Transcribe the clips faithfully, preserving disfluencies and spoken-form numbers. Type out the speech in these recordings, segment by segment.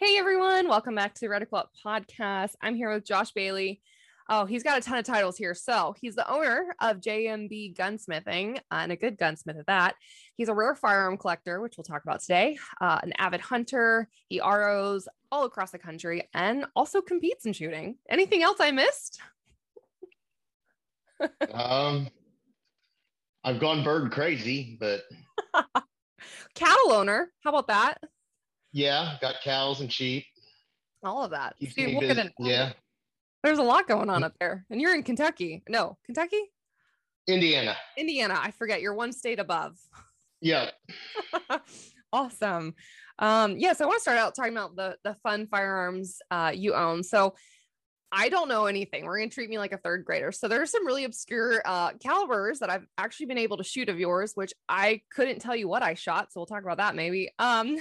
Hey everyone, welcome back to the Reticle Up Podcast. I'm here with Josh Bailey. Oh, he's got a ton of titles here. So he's the owner of J M B Gunsmithing, uh, and a good gunsmith at that. He's a rare firearm collector, which we'll talk about today, uh, an avid hunter. He R Os all across the country and also competes in shooting. Anything else I missed? um, I've gone bird crazy, but... Cattle owner, how about that? Yeah, got cows and sheep. All of that. Dude, look at it. Yeah. There's a lot going on up there. And you're in Kentucky. No, Kentucky? Indiana. Indiana. I forget. You're one state above. Yeah. Awesome. Um, yeah, so I want to start out talking about the, the fun firearms uh, you own. So I don't know anything. We're going to treat me like a third grader. So there's some really obscure uh, calibers that I've actually been able to shoot of yours, which I couldn't tell you what I shot. So we'll talk about that maybe. Um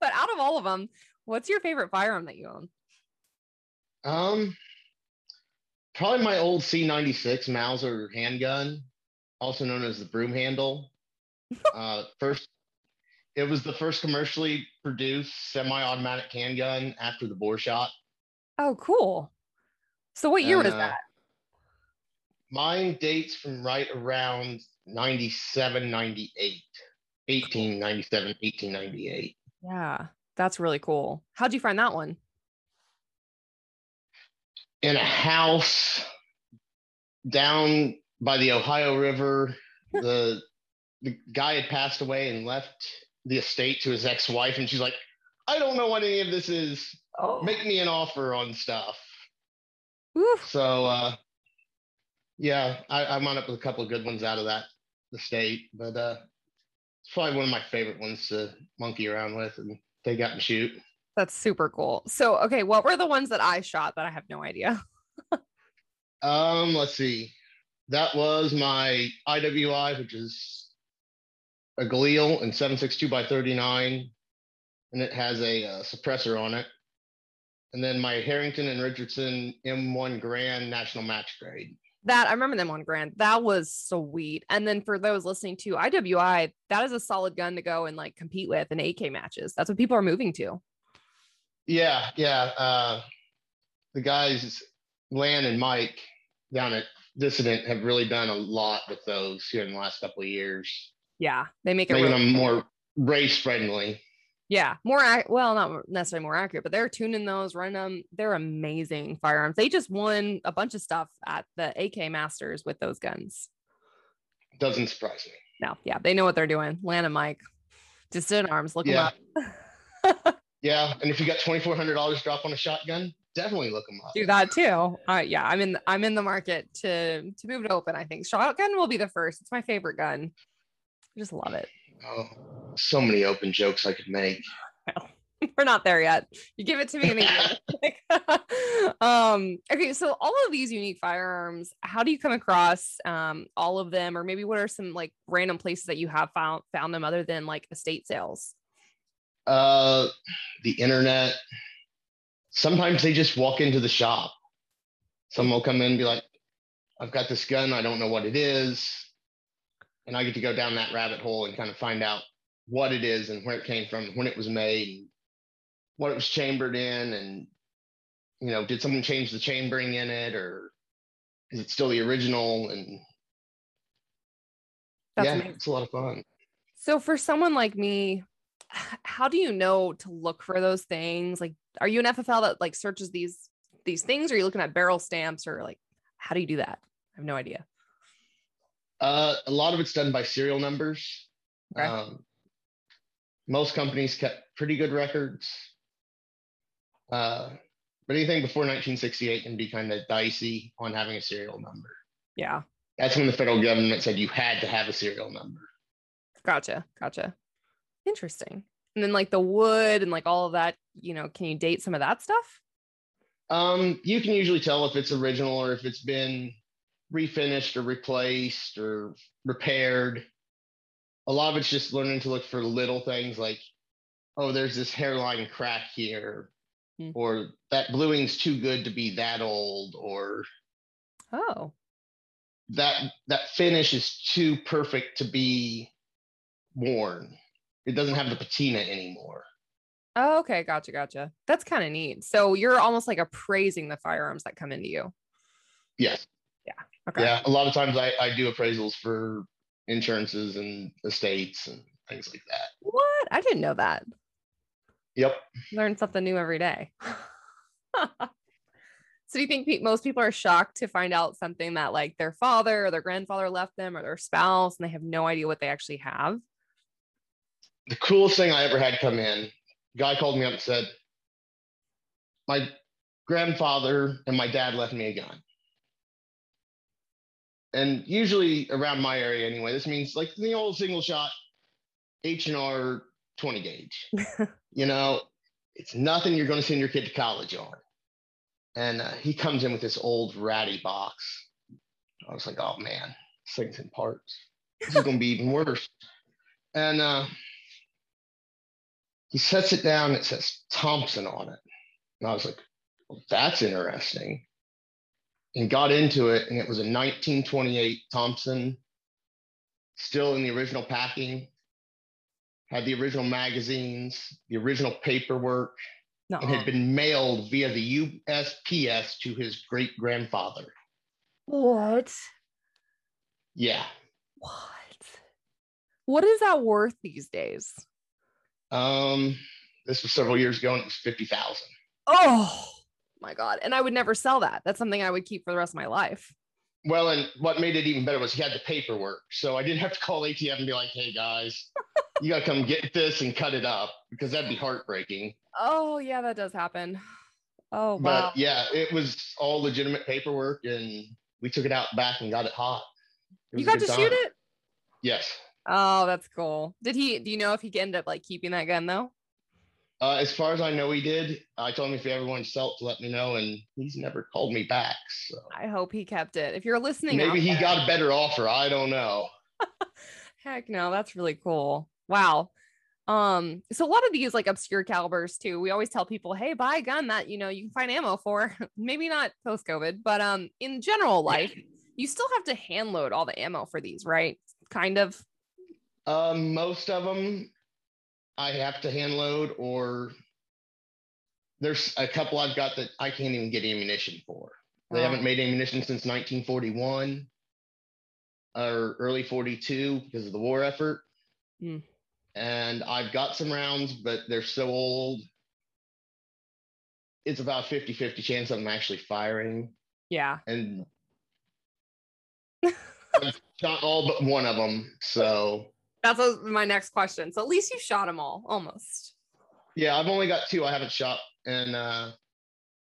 But out of all of them, what's your favorite firearm that you own? Um, probably my old C ninety-six Mauser handgun, also known as the broom handle. uh, first, it was the first commercially produced semi-automatic handgun after the bore shot. Oh, cool. So what year uh, was that? Mine dates from right around ninety-seven, ninety-eight, eighteen ninety-seven, eighteen ninety-eight. Yeah, that's really cool. How'd you find that one? In a house down by the Ohio River. the the guy had passed away and left the estate to his ex-wife, and she's like, I don't know what any of this is. Oh. Make me an offer on stuff. Oof. So uh yeah, I, I wound up with a couple of good ones out of that estate, but uh it's probably one of my favorite ones to monkey around with and take out and shoot. That's super cool. So, okay, what were the ones that I shot that I have no idea? um, let's see. That was my I W I, which is a Galil and seven sixty-two by thirty-nine, and it has a uh, suppressor on it. And then my Harrington and Richardson M one Grand National Match Grade. That I remember them on Grand. That was sweet. And then for those listening to I W I, that is a solid gun to go and like compete with in A K matches. That's what people are moving to. Yeah, yeah. Uh, the guys, Lan and Mike down at Dissident, have really done a lot with those here in the last couple of years. Yeah, they make it making really- them more race friendly. Yeah, more well, not necessarily more accurate, but they're tuning those, running them. They're amazing firearms. They just won a bunch of stuff at the A K Masters with those guns. Doesn't surprise me. No, yeah, they know what they're doing. Lan and Mike, Dissident Arms, look yeah. them up. Yeah, and if you got twenty-four hundred dollars drop on a shotgun, definitely look them up. Do that too. All right, yeah, I'm in. I'm in the market to to move it open. I think shotgun will be the first. It's my favorite gun. I just love it. Oh, so many open jokes I could make. Well, we're not there yet. You give it to me in the um okay, so all of these unique firearms, how do you come across um all of them, or maybe what are some like random places that you have found found them other than like estate sales? Uh the internet. Sometimes they just walk into the shop. Someone will come in and be like, I've got this gun, I don't know what it is. And I get to go down that rabbit hole and kind of find out what it is and where it came from, when it was made, and what it was chambered in, and, you know, did someone change the chambering in it, or is it still the original? And that's yeah, amazing. It's a lot of fun. So for someone like me, how do you know to look for those things? Like, are you an F F L that like searches these, these things? Or are you looking at barrel stamps, or like, how do you do that? I have no idea. Uh, a lot of it's done by serial numbers. Okay. Um, most companies kept pretty good records. Uh, but anything before nineteen sixty-eight can be kind of dicey on having a serial number. Yeah. That's when the federal government said you had to have a serial number. Gotcha. Gotcha. Interesting. And then like the wood and like all of that, you know, can you date some of that stuff? Um, you can usually tell if it's original or if it's been refinished or replaced or repaired. A lot of it's just learning to look for little things like, oh, there's this hairline crack here, mm. or that bluing's too good to be that old, or oh, that that finish is too perfect to be worn. It doesn't have the patina anymore. Oh, okay. Gotcha. Gotcha. That's kind of neat. So you're almost like appraising the firearms that come into you. Yes. Yeah. Okay. Yeah. A lot of times I, I do appraisals for insurances and estates and things like that. What? I didn't know that. Yep. Learn something new every day. So do you think most people are shocked to find out something that like their father or their grandfather left them or their spouse and they have no idea what they actually have? The coolest thing I ever had come in, guy called me up and said, my grandfather and my dad left me a gun. And usually around my area anyway, this means like the old single shot H and R twenty gauge. You know, it's nothing you're going to send your kid to college on. And uh, he comes in with this old ratty box. I was like, oh man, this thing's in parts. This is going to be even worse. And uh, he sets it down. It says Thompson on it. And I was like, well, that's interesting. And got into it. And it was a nineteen twenty-eight Thompson, still in the original packing, had the original magazines, the original paperwork, uh-uh. and had been mailed via the U S P S to his great grandfather. What? Yeah. What? What is that worth these days? Um, this was several years ago and it was fifty thousand dollars. Oh my God. And I would never sell that. That's something I would keep for the rest of my life. Well, and what made it even better was he had the paperwork. So I didn't have to call A T F and be like, hey guys, you gotta come get this and cut it up, because that'd be heartbreaking. Oh yeah, that does happen. Oh, wow. But yeah, it was all legitimate paperwork and we took it out back and got it hot. It you got to time. Shoot it? Yes. Oh, that's cool. Did he, do you know if he ended up like keeping that gun though? Uh, as far as I know, he did. I told him if he ever wanted to sell it to let me know, and he's never called me back. So I hope he kept it. If you're listening, maybe he there. got a better offer. I don't know. Heck no, that's really cool. Wow. Um, so a lot of these like obscure calibers too, we always tell people, hey, buy a gun that, you know, you can find ammo for. Maybe not post COVID, but um, in general life, you still have to hand load all the ammo for these, right? Kind of. Um, most of them I have to hand load, or there's a couple I've got that I can't even get ammunition for. They wow. haven't made ammunition since nineteen forty-one or early forty-two because of the war effort. Mm. And I've got some rounds, but they're so old. It's about fifty-fifty chance of them actually firing. Yeah. And I've shot all but one of them. So that's a, my next question. So at least you shot them all almost. Yeah, I've only got two I haven't shot, and uh,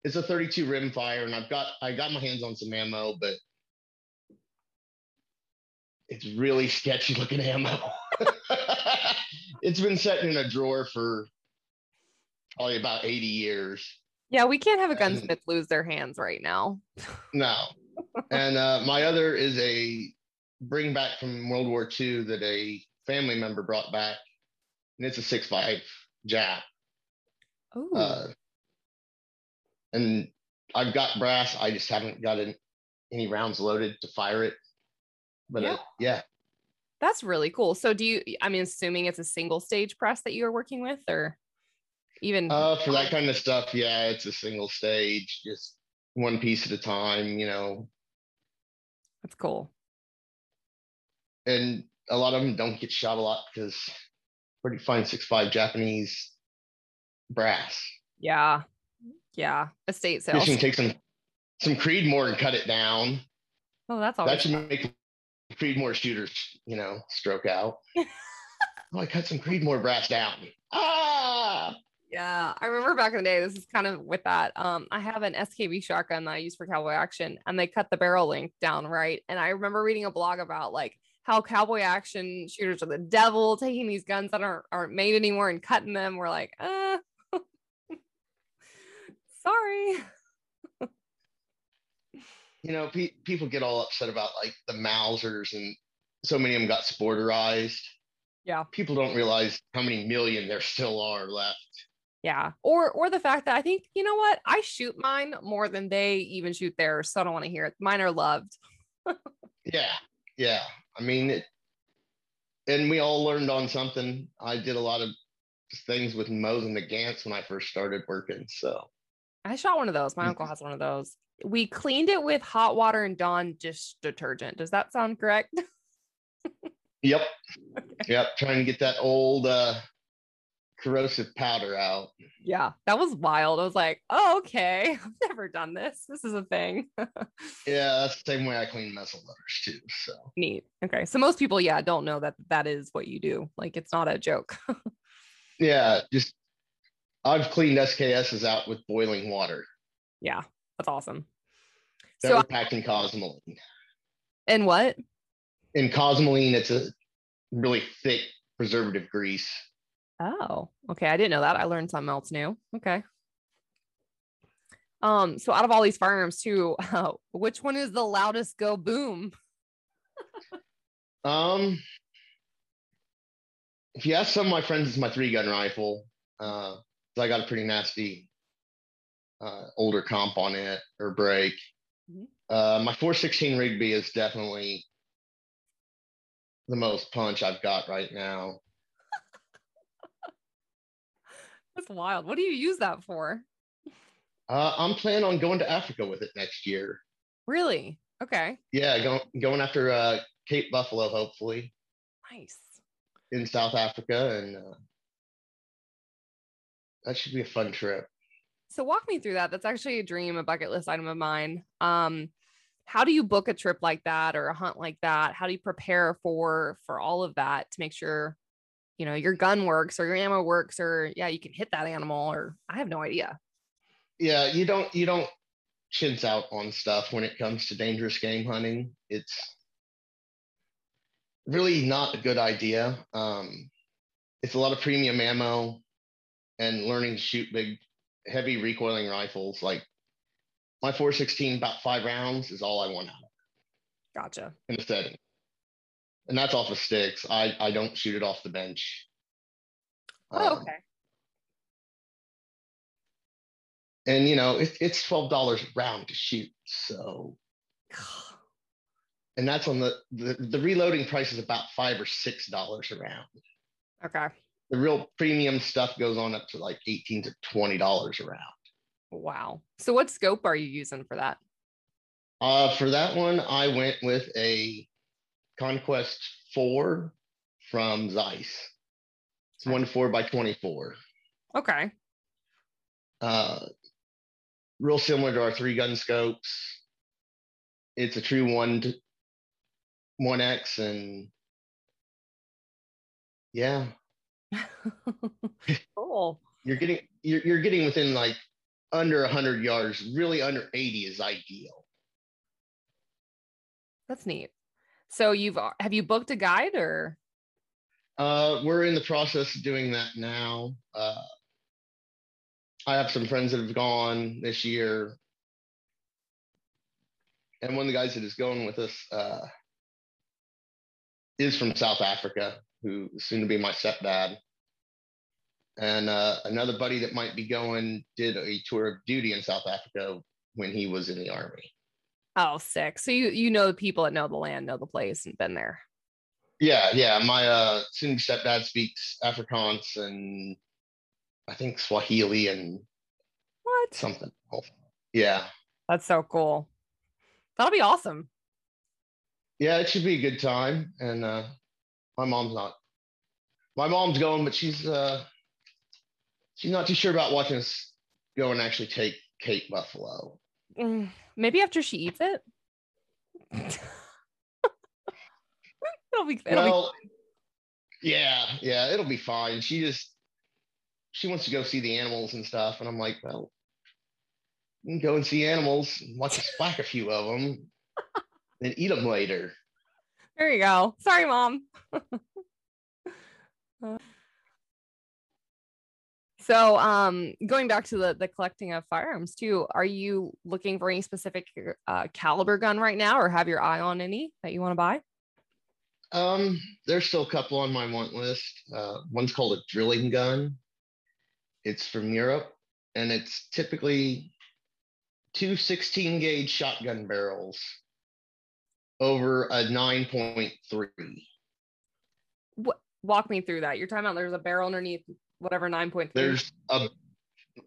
it's a thirty-two rimfire, and I've got I got my hands on some ammo, but it's really sketchy looking ammo. It's been sitting in a drawer for probably about eighty years. Yeah, we can't have a gunsmith and, lose their hands right now. No. And uh, my other is a bring back from World War Two that a family member brought back, and it's a six five Jap. Oh. Uh, and I've got brass. I just haven't got an, any rounds loaded to fire it. But yeah. Uh, yeah, that's really cool. So do you? I mean, assuming it's a single stage press that you are working with, or even uh, for that kind of stuff. Yeah, it's a single stage, just one piece at a time. You know, that's cool. And a lot of them don't get shot a lot because pretty fine six five Japanese brass. Yeah. Yeah. Estate sales. You can take some, some Creedmoor and cut it down. Oh, that's all. That should fun. Make Creedmoor shooters, you know, stroke out. Oh, I cut some Creedmoor brass down. Ah. Yeah. I remember back in the day, this is kind of with that. Um, I have an S K B shotgun that I use for cowboy action, and they cut the barrel length down. Right. And I remember reading a blog about like, how cowboy action shooters are the devil, taking these guns that aren't, aren't made anymore and cutting them. We're like, uh, sorry. you know, pe- people get all upset about like the Mausers, and so many of them got sporterized. Yeah. People don't realize how many million there still are left. Yeah. Or, or the fact that I think, you know what, I shoot mine more than they even shoot theirs. So I don't want to hear it. Mine are loved. Yeah. Yeah. I mean, it, and we all learned on something. I did a lot of things with Moe's and the Gantz when I first started working. So I shot one of those. My uncle has one of those. We cleaned it with hot water and Dawn dish detergent. Does that sound correct? Yep. Okay. Yep. Trying to get that old uh, corrosive powder out. Yeah. That was wild. I was like, oh, okay. I've never done this. This is a thing. Yeah. That's the same way I clean muzzle loaders too. So neat. Okay. So most people, yeah, don't know that that is what you do. Like, it's not a joke. Yeah. Just, I've cleaned S K S's out with boiling water. Yeah. That's awesome. That so were packed in Cosmoline. And what? In Cosmoline, it's a really thick preservative grease. Oh, okay. I didn't know that. I learned something else new. Okay. Um. So out of all these firearms too, uh, which one is the loudest go boom? um. If you ask some of my friends, it's my three-gun rifle. Uh, I got a pretty nasty uh, older comp on it, or break. Mm-hmm. Uh, my four sixteen Rigby is definitely the most punch I've got right now. That's wild. What do you use that for? Uh, I'm planning on going to Africa with it next year. Really? Okay. Yeah, going going after uh, Cape Buffalo, hopefully. Nice. In South Africa, and uh, that should be a fun trip. So walk me through that. That's actually a dream, a bucket list item of mine. Um, how do you book a trip like that, or a hunt like that? How do you prepare for, for all of that to make sure, you know, your gun works or your ammo works, or yeah, you can hit that animal, or I have no idea. Yeah. You don't, you don't chintz out on stuff when it comes to dangerous game hunting. It's really not a good idea. Um, it's a lot of premium ammo and learning to shoot big, heavy recoiling rifles. Like, my four sixteen, about five rounds is all I want out of it. Gotcha. In a setting. And that's off of sticks. I, I don't shoot it off the bench. Oh, um, okay. And, you know, it, it's twelve dollars a round to shoot. So, and that's on the, the, the reloading price is about five or six dollars a round. Okay. The real premium stuff goes on up to like eighteen to twenty dollars a round. Wow. So what scope are you using for that? Uh, for that one, I went with a Conquest four from Zeiss. It's one four by twenty-four. Okay. Uh, real similar to our three gun scopes. It's a true one to one X, and yeah. Cool. You're getting, you're, you're getting within like under one hundred yards, really under eighty is ideal. That's neat. So you've, have you booked a guide, or? Uh, we're in the process of doing that now. Uh, I have some friends that have gone this year. And one of the guys that is going with us uh, is from South Africa, who is soon to be my stepdad. And uh, another buddy that might be going did a tour of duty in South Africa when he was in the Army. Oh, sick. So you you know the people that know the land, know the place, and been there. Yeah, yeah. My uh, soon stepdad speaks Afrikaans and I think Swahili and what something else. Yeah. That's so cool. That'll be awesome. Yeah, it should be a good time. And uh, my mom's not. My mom's going, but she's... Uh, She's not too sure about watching us go and actually take Cape Buffalo. Mm, maybe after she eats it. it'll be, it'll well, be yeah, yeah, it'll be fine. She just, she wants to go see the animals and stuff. And I'm like, well, you can go and see animals, and watch us whack a few of them, and eat them later. There you go. Sorry, Mom. uh, So um, going back to the, the collecting of firearms too, are you looking for any specific uh, caliber gun right now, or have your eye on any that you want to buy? Um, there's still a couple on my want list. Uh, one's called a drilling gun. It's from Europe, and it's typically two sixteen gauge shotgun barrels over a nine point three. What, walk me through that. You're talking about there's a barrel underneath whatever nine point three. There's a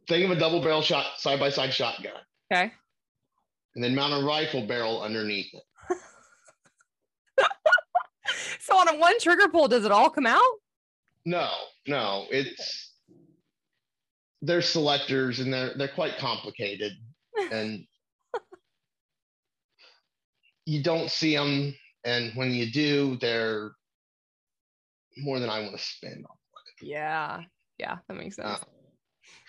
thing of a double barrel shot, side by side shotgun. Okay. And then mount a rifle barrel underneath it. So on a one trigger pull, does it all come out? No, no. It's they're selectors, and they're they're quite complicated, and you don't see them. And when you do, they're more than I want to spend on it. Yeah, yeah, that makes sense. Uh,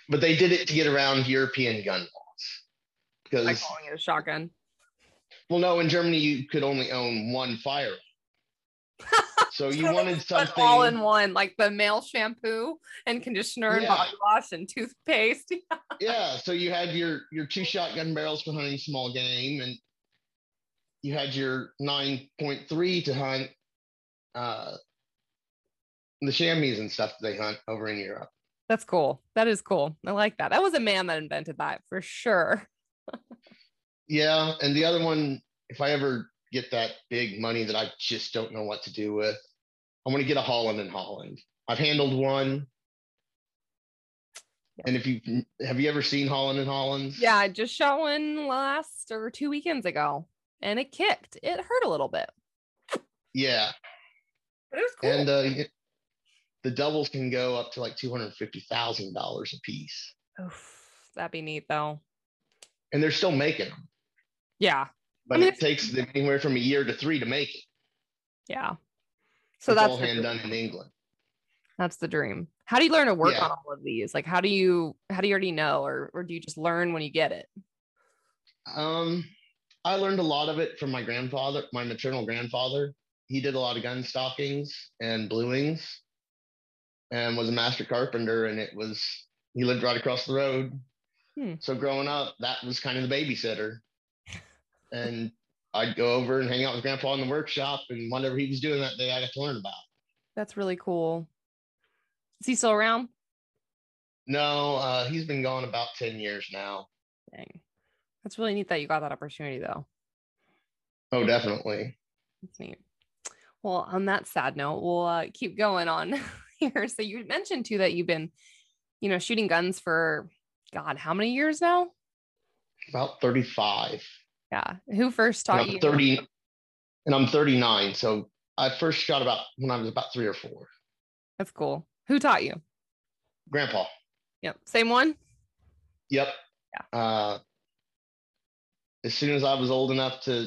but they did it to get around European gun laws, because by calling it a shotgun. Well, no, in Germany you could only own one firearm. So you wanted something all in one, like the male shampoo and conditioner, yeah, and body wash and toothpaste. Yeah. So you had your your two shotgun barrels for hunting small game, and you had your nine point three to hunt uh, the chamois and stuff they hunt over in Europe. That's cool. That is cool. I like that. That was a man that invented that for sure. Yeah, and the other one, if I ever get that big money that I just don't know what to do with, I want to get a Holland and Holland. I've handled one. Yeah. And if you, have you ever seen Holland and Holland? Yeah, I just shot one last or two weekends ago, and it kicked. It hurt a little bit. Yeah. But it was cool. And uh, the doubles can go up to like two hundred fifty thousand dollars a piece. Oof, that'd be neat though. And they're still making them. Yeah. But I mean, it takes them anywhere from a year to three to make it. Yeah. So it's that's all hand done in England. That's the dream. How do you learn to work yeah. on all of these? Like, how do you, how do you already know, or, or do you just learn when you get it? Um, I learned a lot of it from my grandfather, my maternal grandfather. He did a lot of gun stockings and bluings and was a master carpenter. And it was, he lived right across the road. Hmm. So growing up, that was kind of the babysitter. And I'd go over and hang out with Grandpa in the workshop, and whatever he was doing that day, I got to learn about. That's really cool. Is he still around? No, uh, he's been gone about ten years now. Dang. That's really neat that you got that opportunity, though. Oh, definitely. That's neat. Well, on that sad note, we'll uh, keep going on here. So you mentioned, too, that you've been, you know, shooting guns for, God, how many years now? About thirty-five. Yeah. Who first taught and I'm you? thirty, and I'm thirty-nine. So I first shot about when I was about three or four. That's cool. Who taught you? Grandpa. Yep. Same one? Yep. Yeah. Uh, as soon as I was old enough to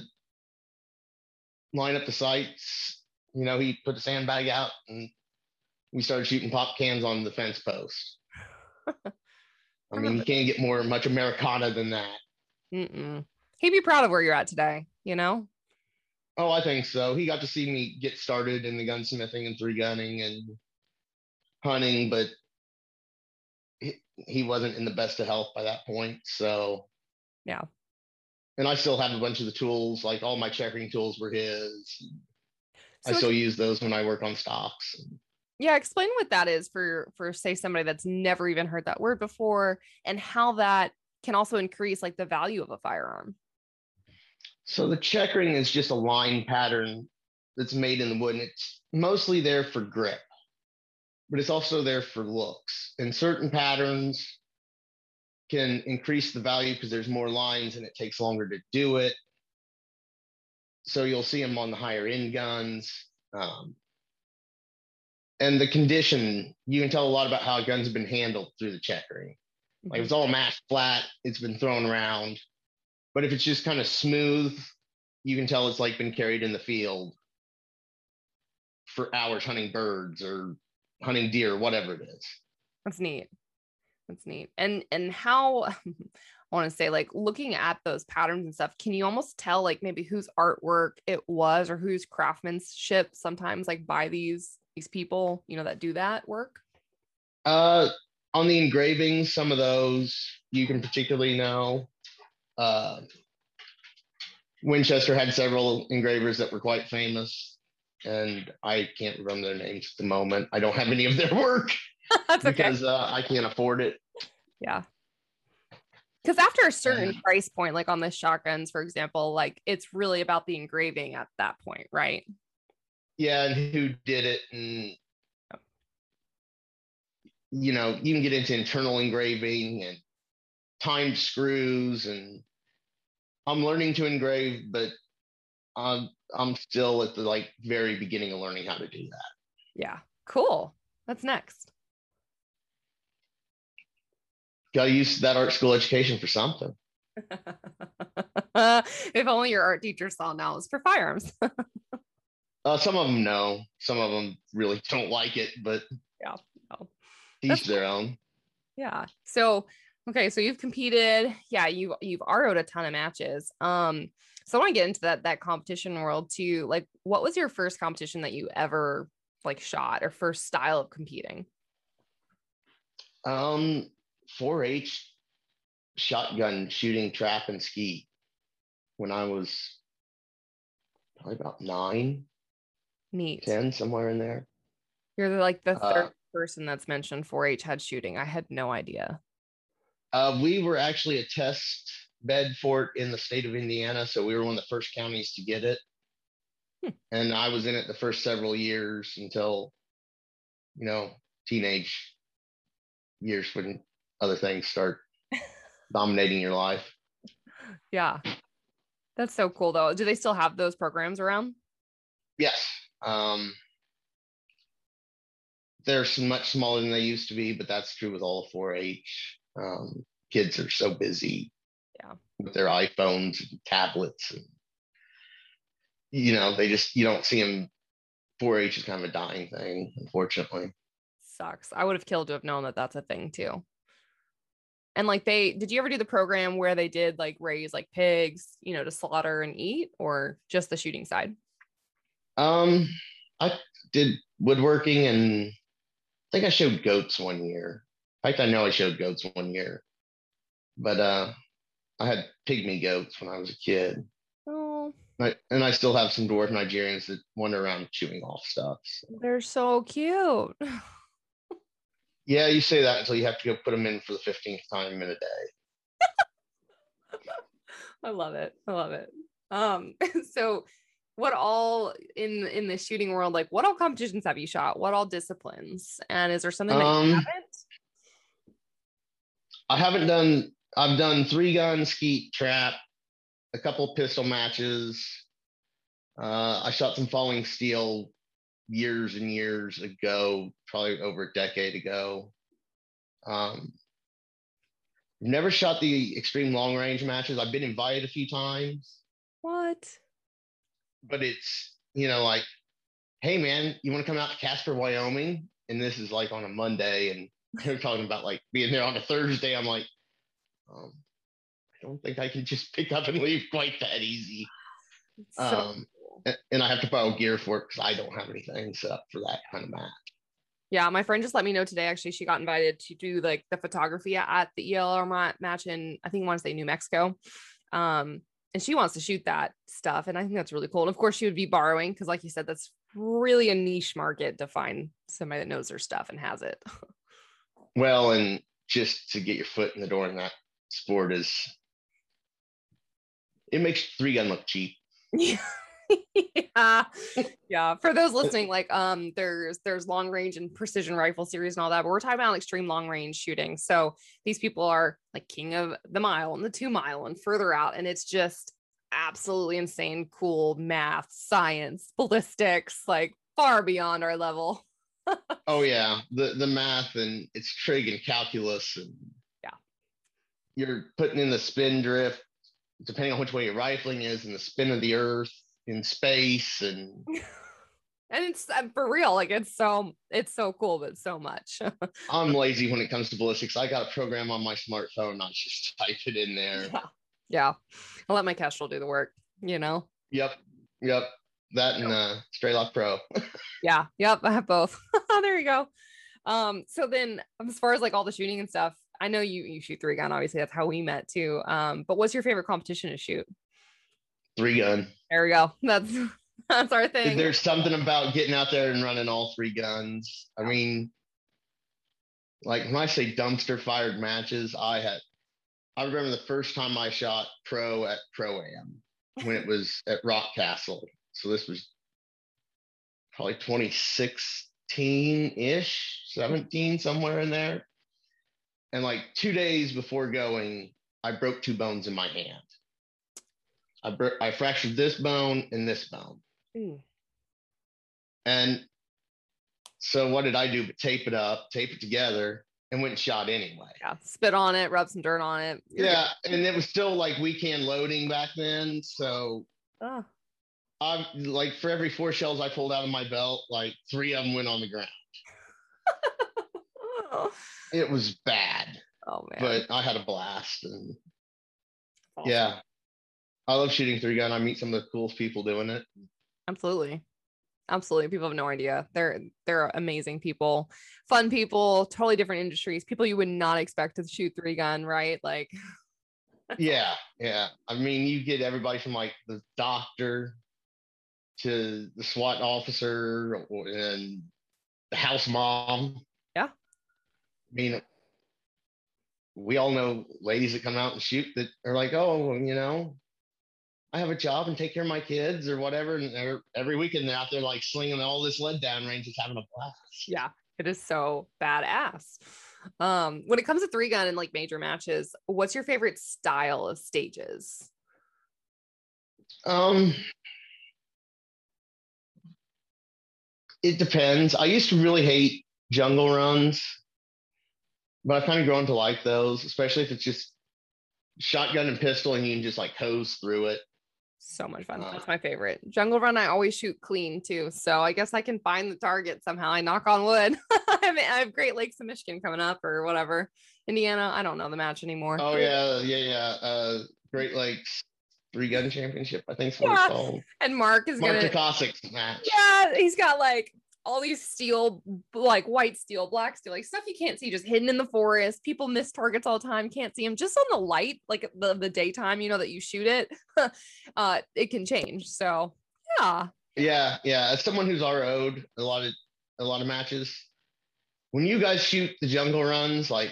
line up the sights, you know, he put the sandbag out and we started shooting pop cans on the fence post. I mean, you can't get more much Americana than that. Mm-mm. He'd be proud of where you're at today, you know? Oh, I think so. He got to see me get started in the gunsmithing and three gunning and hunting, but he, he wasn't in the best of health by that point. So, yeah. And I still have a bunch of the tools, like all my checkering tools were his. So I still use those when I work on stocks. Yeah. Explain what that is for, for say somebody that's never even heard that word before, and how that can also increase like the value of a firearm. So the checkering is just a line pattern that's made in the wood, and it's mostly there for grip, but it's also there for looks. And certain patterns can increase the value because there's more lines and it takes longer to do it. So you'll see them on the higher end guns. Um, and the condition, you can tell a lot about how a gun's been handled through the checkering. Like if it's all mashed flat, it's been thrown around. But if it's just kind of smooth, you can tell it's like been carried in the field for hours hunting birds or hunting deer, whatever it is. That's neat. That's neat. And and how, I want to say, like looking at those patterns and stuff, can you almost tell like maybe whose artwork it was or whose craftsmanship sometimes like by these, these people, you know, that do that work? Uh, on the engravings, some of those you can particularly know. Uh, Winchester had several engravers that were quite famous, and I can't remember their names at the moment. I don't have any of their work That's because okay. uh, I can't afford it. Yeah. Because after a certain yeah. price point, like on the shotguns, for example, like it's really about the engraving at that point, right? Yeah, and who did it, and oh. you know, you can get into internal engraving and timed screws, and I'm learning to engrave, but I'm, I'm still at the like very beginning of learning how to do that. Yeah, cool. What's next? Got to use that art school education for something. If only your art teacher saw now it's for firearms. uh, some of them know. Some of them really don't like it, but yeah, no. Teach their own. Yeah. So, okay. So you've competed. Yeah. You, you've R O'd a ton of matches. Um, so I want to get into that, that competition world too. Like, what was your first competition that you ever like shot, or first style of competing? Um, four H shotgun shooting, trap, and ski when I was probably about nine, neat, ten, somewhere in there. You're like the third uh, person that's mentioned four H had shooting. I had no idea. Uh, we were actually a test bed for it in the state of Indiana, so we were one of the first counties to get it. Hmm. And I was in it the first several years until, you know, teenage years when other things start dominating your life. Yeah. That's so cool though. Do they still have those programs around? Yes. Um, they're much smaller than they used to be, but that's true with all four H. Um, kids are so busy yeah. with their iPhones and tablets. And, you know, they just, you don't see them. four H is kind of a dying thing, unfortunately. Sucks. I would have killed to have known that that's a thing too. And like they, did you ever do the program where they did like raise like pigs, you know, to slaughter and eat, or just the shooting side? Um, I did woodworking, and I think I showed goats one year. In fact, I know I showed goats one year, but uh, I had pygmy goats when I was a kid. Oh. I, and I still have some dwarf Nigerians that wander around chewing off stuff. So. They're so cute. Yeah, you say that until you have to go put them in for the fifteenth time in a day. I love it. I love it. Um, so what all in, in the shooting world, like what all competitions have you shot? What all disciplines? And is there something that um, you haven't? I haven't done, I've done three gun, skeet, trap, a couple pistol matches. Uh, I shot some falling steel years and years ago, probably over a decade ago. Um, never shot the extreme long range matches. I've been invited a few times. What? But it's, you know, like, hey man, you want to come out to Casper, Wyoming? And this is like on a Monday, and they're talking about like being there on a Thursday. I'm like, um, I don't think I can just pick up and leave quite that easy. So um, and I have to borrow gear for it because I don't have anything set up for that kind of match. Yeah, my friend just let me know today, actually, she got invited to do like the photography at the E L R match in, I think I want to say New Mexico. Um, and she wants to shoot that stuff. And I think that's really cool. And of course she would be borrowing, because like you said, that's really a niche market to find somebody that knows their stuff and has it. Well, and just to get your foot in the door in that sport is, it makes three gun look cheap. Yeah. yeah yeah for those listening, like um there's there's long range and precision rifle series and all that, but we're talking about extreme long range shooting, so these people are like king of the mile and the two mile and further out, and it's just absolutely insane, cool math, science, ballistics, like far beyond our level. Oh yeah, the the math, and it's trig and calculus, and yeah, you're putting in the spin drift depending on which way your rifling is, and the spin of the earth in space, and and it's uh, for real, like it's so it's so cool, but so much. I'm lazy when it comes to ballistics. I got a program on my smartphone, I just type it in there. Yeah, yeah. I'll let my Kestrel do the work, you know. Yep, yep, that and uh Straight Lock Pro. Yeah, yep, I have both. There you go. Um, so then as far as like all the shooting and stuff, I know you, you shoot three gun, obviously that's how we met too. Um, but what's your favorite competition to shoot? Three gun. There we go. That's, that's our thing. There's something about getting out there and running all three guns. I mean, like when I say dumpster fired matches, I had, I remember the first time I shot pro at Pro-Am when it was at Rock Castle. So this was probably twenty sixteen-ish, seventeen, somewhere in there. And like two days before going, I broke two bones in my hand. I bro- I fractured this bone and this bone. Ooh. And so what did I do but tape it up, tape it together, and went and shot anyway. Yeah, spit on it, rub some dirt on it. You're yeah, good. And it was still like weekend loading back then. So oh. I like for every four shells I pulled out of my belt, like three of them went on the ground. Oh. It was bad. Oh man! But I had a blast, and awesome. Yeah, I love shooting three gun. I meet some of the coolest people doing it. Absolutely. Absolutely. People have no idea. They're, they're amazing people, fun people, totally different industries, people you would not expect to shoot three gun, right? Like, yeah. Yeah. I mean, you get everybody from like the doctor to the SWAT officer and the house mom. Yeah. I mean, we all know ladies that come out and shoot that are like, oh, you know, I have a job and take care of my kids or whatever. And every weekend they're out there like slinging all this lead down range, just having a blast. Yeah. It is so badass. Um, when it comes to three gun and like major matches, what's your favorite style of stages? Um, it depends. I used to really hate jungle runs, but I've kind of grown to like those, especially if it's just shotgun and pistol and you can just like hose through it. So much fun. That's my favorite. Jungle run, I always shoot clean too. So I guess I can find the target somehow. I knock on wood. I mean, I have Great Lakes in Michigan coming up or whatever. Indiana, I don't know the match anymore. Oh, yeah. Yeah, yeah. Uh, Great Lakes Three Gun Championship, I think is what yeah. it's called. And Mark is going to. Mark gonna, the Cossack's match. Yeah, he's got like all these steel, like white steel, black steel, like stuff you can't see, just hidden in the forest. People miss targets all the time, can't see them. Just on the light, like the, the daytime, you know, that you shoot it, uh, it can change. So, yeah. Yeah, yeah. As someone who's R O'd a lot of, a lot of matches, when you guys shoot the jungle runs, like,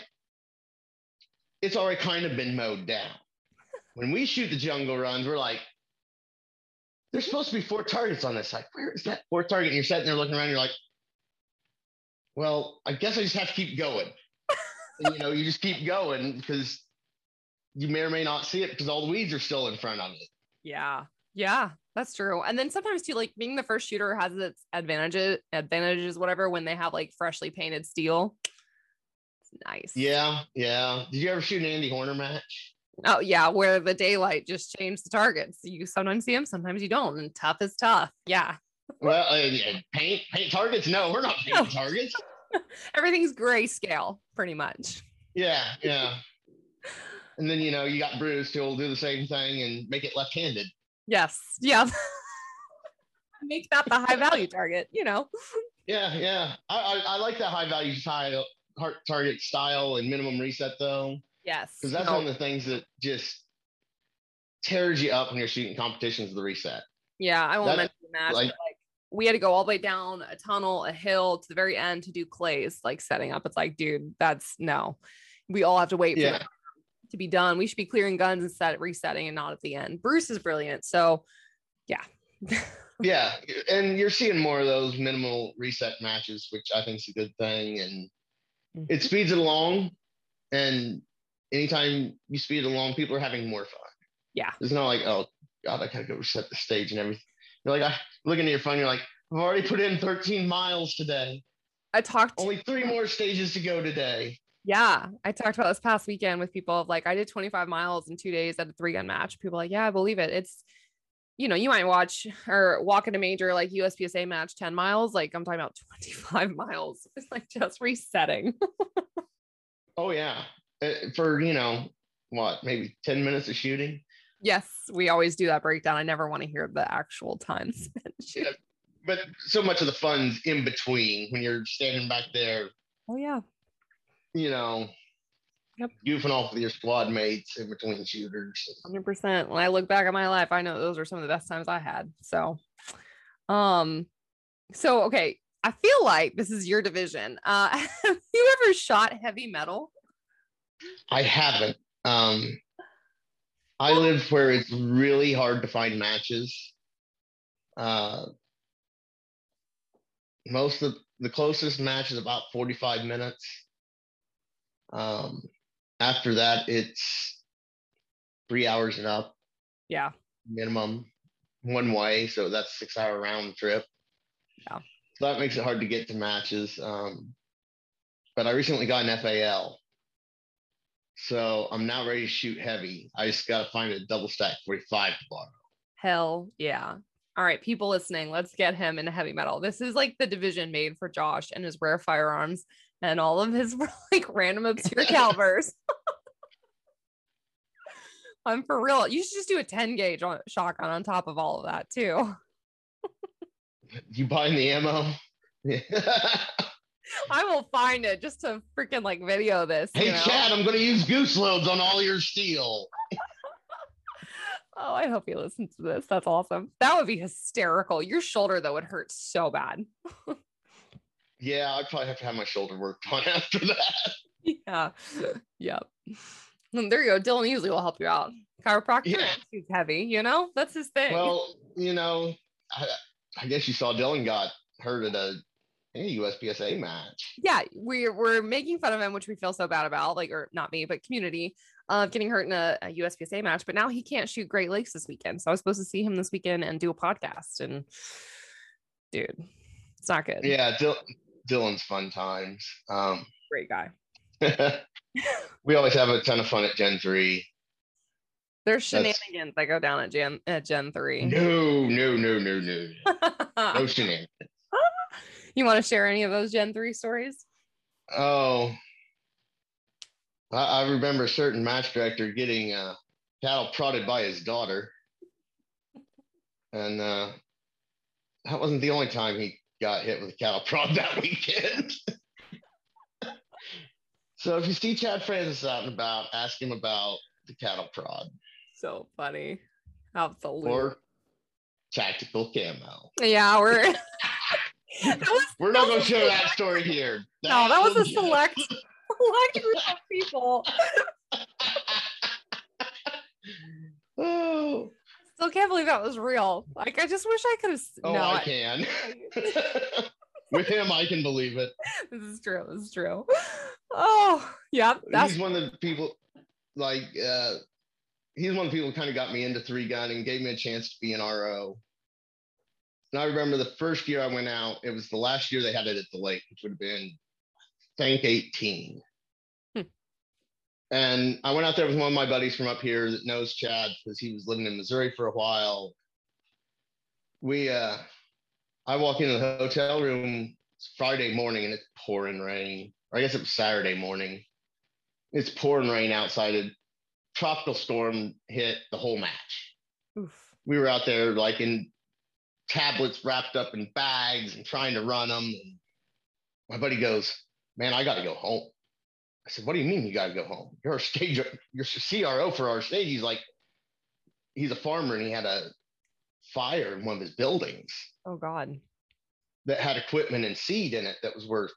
it's already kind of been mowed down. When we shoot the jungle runs, we're like, there's supposed to be four targets on this side. Where is that fourth target? And you're sitting there looking around, and you're like, well, I guess I just have to keep going. And, you know, you just keep going because you may or may not see it because all the weeds are still in front of it. Yeah. Yeah, that's true. And then sometimes too, like being the first shooter has its advantages, advantages, whatever, when they have like freshly painted steel. It's nice. Yeah. Yeah. Did you ever shoot an Andy Horner match? Oh yeah, where the daylight just changed the targets. You sometimes see them, sometimes you don't. And tough is tough. Yeah. Well, uh, paint paint targets. No, we're not painting no. targets. Everything's grayscale, pretty much. Yeah, yeah. And then you know you got Bruce who will do the same thing and make it left-handed. Yes. Yeah. Make that the high-value target. You know. Yeah, yeah. I I, I like that high-value style, target style, and minimum reset though. Yes. Because that's no. one of the things that just tears you up when you're shooting competitions with the reset. Yeah, I won't mention the match. Like, like we had to go all the way down a tunnel, a hill to the very end to do clays, like setting up. It's like, dude, that's no. We all have to wait yeah. for that to be done. We should be clearing guns instead of resetting and not at the end. Bruce is brilliant. So yeah. Yeah. And you're seeing more of those minimal reset matches, which I think is a good thing. And mm-hmm. it speeds it along. And anytime you speed along, people are having more fun. Yeah. It's not like, oh, God, I gotta go reset the stage and everything. You're like, I, looking at your phone, you're like, I've already put in thirteen miles today. I talked. Only three more stages to go today. Yeah. I talked about this past weekend with people of like, I did twenty-five miles in two days at a three gun match. People are like, yeah, I believe it. It's, you know, you might watch or walk in a major like U S P S A match ten miles. Like I'm talking about twenty-five miles. It's like just resetting. Oh, yeah. For, you know, what, maybe ten minutes of shooting? Yes, we always do that breakdown. I never want to hear the actual time spent shooting. Yeah, but so much of the fun's in between when you're standing back there Oh yeah. You know, yep. Goofing off with your squad mates in between shooters. one hundred percent. When I look back at my life, I know those are some of the best times I had. So, um, so, okay. I feel like this is your division. Uh, have you ever shot heavy metal? I haven't. Um, I live where it's really hard to find matches. Uh, most of the closest match is about forty-five minutes. Um, after that, it's three hours and up. Yeah. Minimum one way. So that's a six hour round trip. Yeah. So that makes it hard to get to matches. Um, but I recently got an F A L. So I'm now ready to shoot heavy. I just got to find a double stack forty-five tomorrow. Hell yeah. All right, people listening, let's get him into heavy metal. This is like the division made for Josh and his rare firearms. And all of his like random obscure calibers. I'm for real. You should just do a ten gauge on, shotgun on top of all of that too. You buying the ammo? I will find it just to freaking like video this. Hey, you know? Chad, I'm going to use goose loads on all your steel. Oh, I hope he listens to this. That's awesome. That would be hysterical. Your shoulder though would hurt so bad. Yeah, I probably have to have my shoulder worked on after that. Yeah. Yep. And there you go. Dylan usually will help you out. Chiropractor, yeah. He's heavy, you know? That's his thing. Well, you know, I, I guess you saw Dylan got hurt at a, a U S P S A match. Yeah, we're, we're making fun of him, which we feel so bad about, like, or not me, but community, uh, getting hurt in a, a U S P S A match. But now he can't shoot Great Lakes this weekend. So I was supposed to see him this weekend and do a podcast. And, dude, it's not good. Yeah, Dylan. Dylan's fun times. Um, Great guy. We always have a ton of fun at Gen three. There's shenanigans That's... that go down at Gen at Gen three. No, no, no, no, no. No shenanigans. You want to share any of those Gen three stories? Oh, I, I remember a certain match director getting uh, cattle prodded by his daughter, and uh, that wasn't the only time he got hit with a cattle prod that weekend. So if you see Chad Francis out and about, ask him about the cattle prod. So funny. Absolutely. Or tactical camo. Yeah, we're... was, we're not going to show that story here. That no, that was, was a select, select group of people. Oh... Still can't believe that was real. Like, I just wish I could have. Oh, no, I can. With him, I can believe it. This is true. This is true. Oh, yeah. That's... He's one of the people, like, uh, he's one of the people who kind of got me into three gun and gave me a chance to be an R O. And I remember the first year I went out, it was the last year they had it at the lake, which would have been, I think, eighteen. And I went out there with one of my buddies from up here that knows Chad because he was living in Missouri for a while. We, uh, I walk into the hotel room Friday morning and it's pouring rain. Or I guess it was Saturday morning. It's pouring rain outside. A tropical storm hit the whole match. Oof. We were out there like in tablets wrapped up in bags and trying to run them. And my buddy goes, man, I got to go home. I said, what do you mean you got to go home? You're our stage, you're C R O for our stage. He's like, he's a farmer and he had a fire in one of his buildings. Oh, God. That had equipment and seed in it that was worth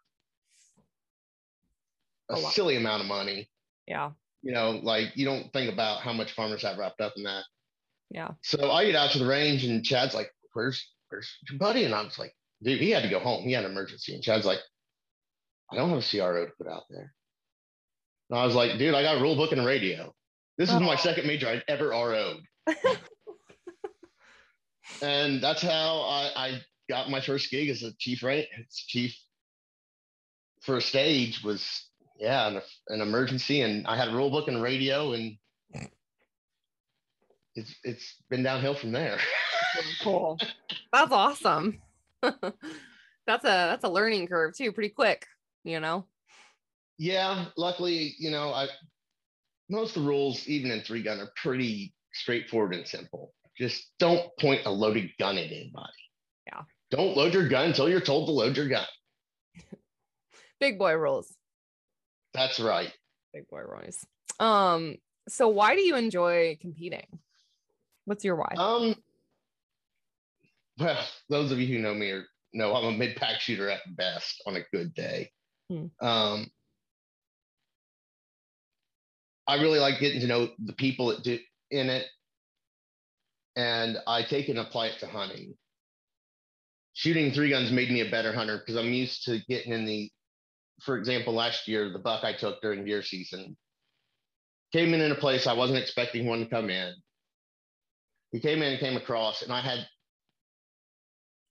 a oh, wow. silly amount of money. Yeah. You know, like you don't think about how much farmers have wrapped up in that. Yeah. So I get out to the range and Chad's like, where's, where's your buddy? And I was like, dude, he had to go home. He had an emergency. And Chad's like, I don't have a C R O to put out there. And I was like, dude, I got a rule book and a radio. This is oh. my second major I've ever R O'd. And that's how I, I got my first gig as a chief, right? Chief for a stage was, yeah, an, an emergency. And I had a rule book and a radio. And it's it's been downhill from there. Cool. That's awesome. That's a that's a learning curve, too, pretty quick, you know? Yeah, luckily, you know, I most of the rules, even in three gun, are pretty straightforward and simple. Just don't point a loaded gun at anybody. Yeah. Don't load your gun until you're told to load your gun. Big boy rules. That's right. Big boy rules. Um, so why do you enjoy competing? What's your why? Um, well, those of you who know me are, know I'm a mid-pack shooter at best on a good day. Hmm. Um, I really like getting to know the people that do in it, and I take and apply it to hunting. Shooting three guns made me a better hunter because I'm used to getting in the, for example, last year, the buck I took during deer season came in in a place I wasn't expecting one to come in. He came in and came across, and I had,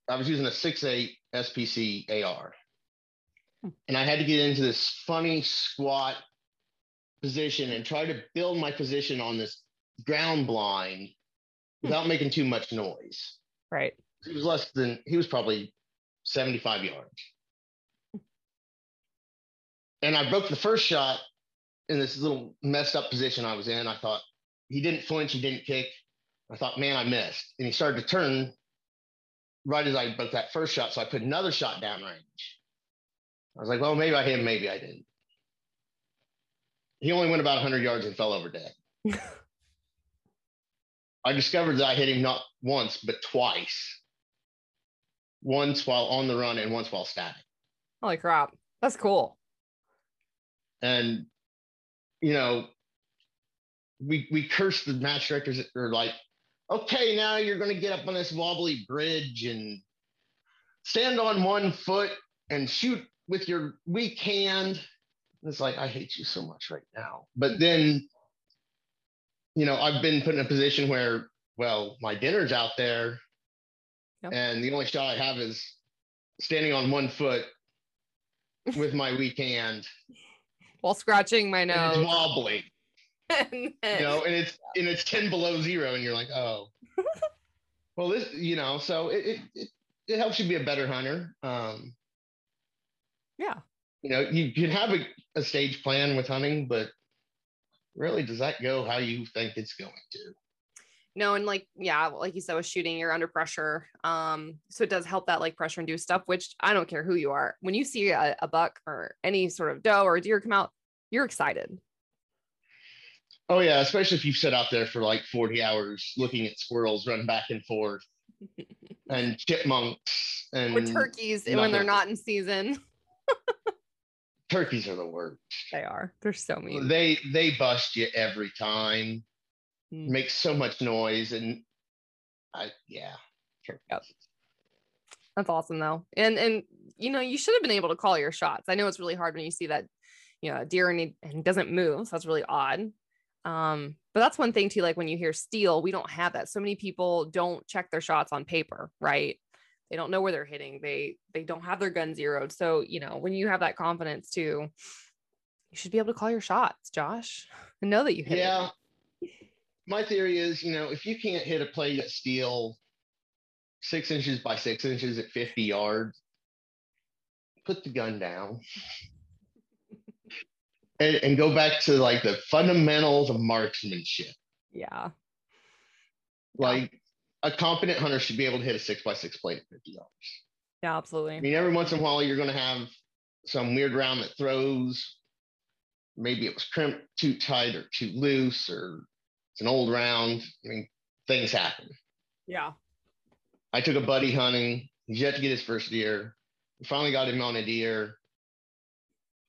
I was using a six eight S P C A R, and I had to get into this funny squat position and try to build my position on this ground blind without making too much noise. Right. He was less than, he was probably seventy-five yards. And I broke the first shot in this little messed up position I was in. I thought, he didn't flinch, he didn't kick. I thought, man, I missed. And he started to turn right as I broke that first shot. So I put another shot downrange. I was like, well, maybe I hit him, maybe I didn't. He only went about one hundred yards and fell over dead. I discovered that I hit him not once, but twice. Once while on the run and once while static. Holy crap. That's cool. And, you know, we we cursed the match directors that were like, okay, now you're going to get up on this wobbly bridge and stand on one foot and shoot with your weak hand. It's like, I hate you so much right now. But then, you know, I've been put in a position where, well, my dinner's out there. Yep. And the only shot I have is standing on one foot with my weak hand. While scratching my nose. And it's wobbly. And then, you know, and it's and it's ten below zero, and you're like, oh. Well, this, you know, so it it it helps you be a better hunter. Um, yeah. You know, you can have a, a stage plan with hunting, but really, does that go how you think it's going to? No, and like, yeah, like you said, with shooting, you're under pressure. Um, so it does help that like pressure induced stuff, which I don't care who you are. When you see a, a buck or any sort of doe or deer come out, you're excited. Oh yeah, especially if you've sat out there for like forty hours looking at squirrels run back and forth and chipmunks and or turkeys nothing. When they're not in season. Turkeys are the worst. They are. They're so mean. They they bust you every time. Mm. Make so much noise, and I yeah. Yep. That's awesome though, and and you know you should have been able to call your shots. I know it's really hard when you see that, you know, a deer and he, and he doesn't move, so that's really odd. Um, but that's one thing too. Like when you hear steel, we don't have that. So many people don't check their shots on paper, right? They don't know where they're hitting. They, they don't have their gun zeroed. So, you know, when you have that confidence too, you should be able to call your shots, Josh, and know that you hit yeah. it. My theory is, you know, if you can't hit a plate at steel six inches by six inches at fifty yards, put the gun down and, and go back to like the fundamentals of marksmanship. Yeah. Like, a competent hunter should be able to hit a six by six plate at fifty yards. Yeah, absolutely. I mean, every once in a while, you're going to have some weird round that throws. Maybe it was crimped too tight or too loose, or it's an old round. I mean, things happen. Yeah. I took a buddy hunting. He's yet to get his first deer. We finally got him on a deer.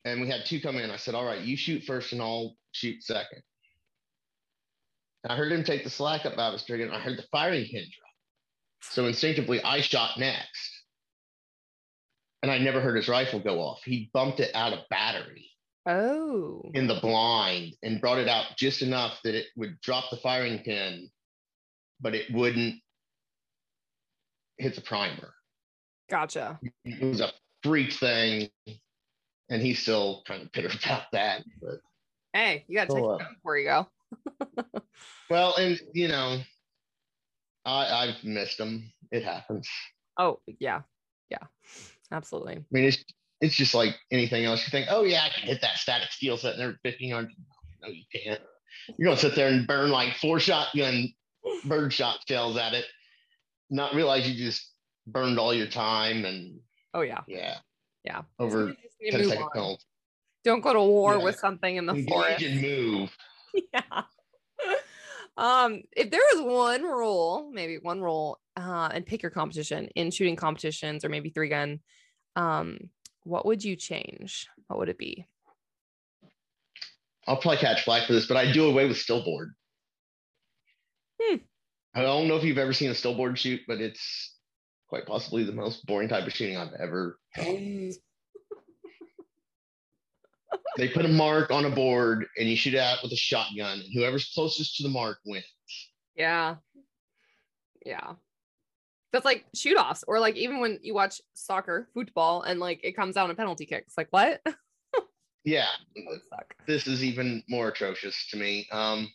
And we had two come in. I said, all right, you shoot first and I'll shoot second. I heard him take the slack up out of his trigger, and I heard the firing pin drop. So instinctively, I shot next. And I never heard his rifle go off. He bumped it out of battery. Oh. In the blind, and brought it out just enough that it would drop the firing pin, but it wouldn't hit the primer. Gotcha. It was a freak thing, and he's still kind of bitter about that. But hey, you got to take it down before you go. Well, and you know, I, I've missed them. It happens. Oh yeah, yeah, absolutely. I mean, it's it's just like anything else. You think, oh yeah, I can hit that static steel sitting there fifteen yards. No, you can't. You're gonna sit there and burn like four shotgun bird shot shells at it, not realize you just burned all your time. And oh yeah, yeah, Yeah. Over ten seconds old. Don't go to war yeah. with something in the Engage forest. And move. Yeah. Um, if there is one rule, maybe one rule, uh, and pick your competition in shooting competitions or maybe three gun, um, what would you change? What would it be? I'll probably catch flack for this, but I do away with stillboard. Hmm. I don't know if you've ever seen a stillboard shoot, but it's quite possibly the most boring type of shooting I've ever done. They put a mark on a board and you shoot out with a shotgun, and whoever's closest to the mark wins. Yeah. Yeah. That's like shoot offs, or like even when you watch soccer, football, and like it comes down to penalty kicks. Like, what? Yeah. This is even more atrocious to me. Um,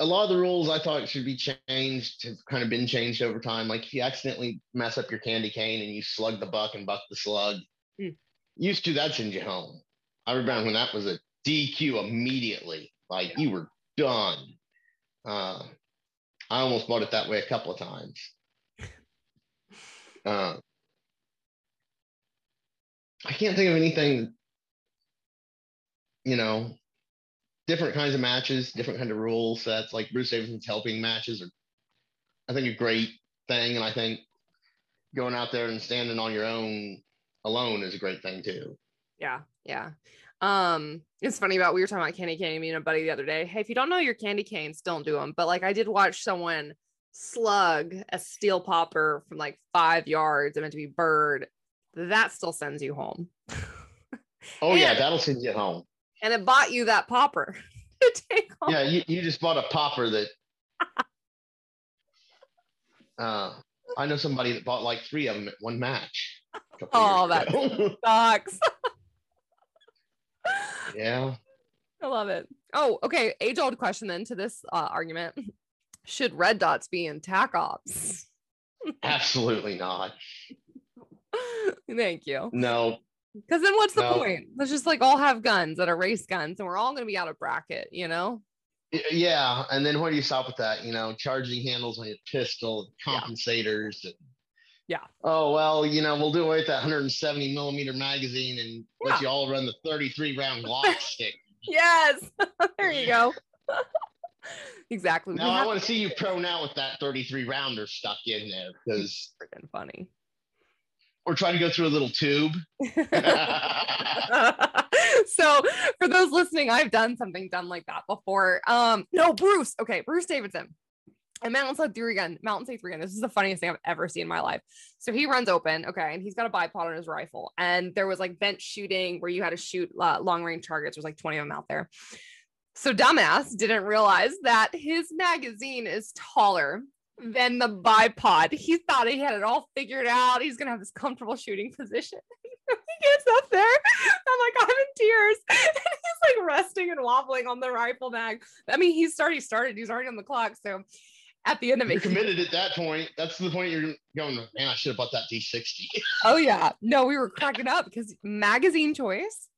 a lot of the rules I thought should be changed have kind of been changed over time. Like if you accidentally mess up your candy cane and you slug the buck and buck the slug, mm. used to that send you home. I remember when that was a D Q immediately, like yeah. you were done. Uh, I almost bought it that way a couple of times. Uh, I can't think of anything, you know, different kinds of matches, different kind of rule sets, like Bruce Davidson's helping matches are, I think, a great thing. And I think going out there and standing on your own alone is a great thing too. Yeah. Yeah. Um, it's funny about, we were talking about candy cane, me and a buddy the other day. Hey, if you don't know your candy canes, don't do them. But like, I did watch someone slug a steel popper from like five yards. It meant to be bird. That still sends you home. Oh and, yeah, that'll send you home. And it bought you that popper to take home. Yeah, you, you just bought a popper that uh I know somebody that bought like three of them at one match. Oh, that sucks. Yeah. I love it. Oh, okay. Age-old question then to this uh, argument. Should red dots be in tac ops? Absolutely not. Thank you. No. Because then what's the no. point? Let's just like all have guns that are race guns and we're all going to be out of bracket, you know? Yeah. And then where do you stop with that? You know, charging handles on your pistol, compensators. Yeah. And, yeah. Oh, well, you know, we'll do away with that one hundred seventy millimeter magazine and yeah. let you all run the thirty-three round Glock stick. Yes. There you go. Exactly. Now I want to see you prone out with that thirty-three rounder stuck in there, because freaking funny. Or trying to go through a little tube. So for those listening, I've done something done like that before. Um, no, Bruce. Okay, Bruce Davidson. And Mountain State three gun. Mountain State three gun. This is the funniest thing I've ever seen in my life. So he runs open, okay, and he's got a bipod on his rifle. And there was like bench shooting where you had to shoot uh, long range targets. There's like twenty of them out there. So dumbass didn't realize that his magazine is taller than the bipod. He thought he had it all figured out. He's gonna have this comfortable shooting position. He gets up there. I'm like, I'm in tears. And he's like resting and wobbling on the rifle mag. I mean, he's already started. He's already on the clock. So at the end of it, you're committed at that point. That's the point you're going, man, I should have bought that D sixty. Oh yeah. No, we were cracking up because magazine choice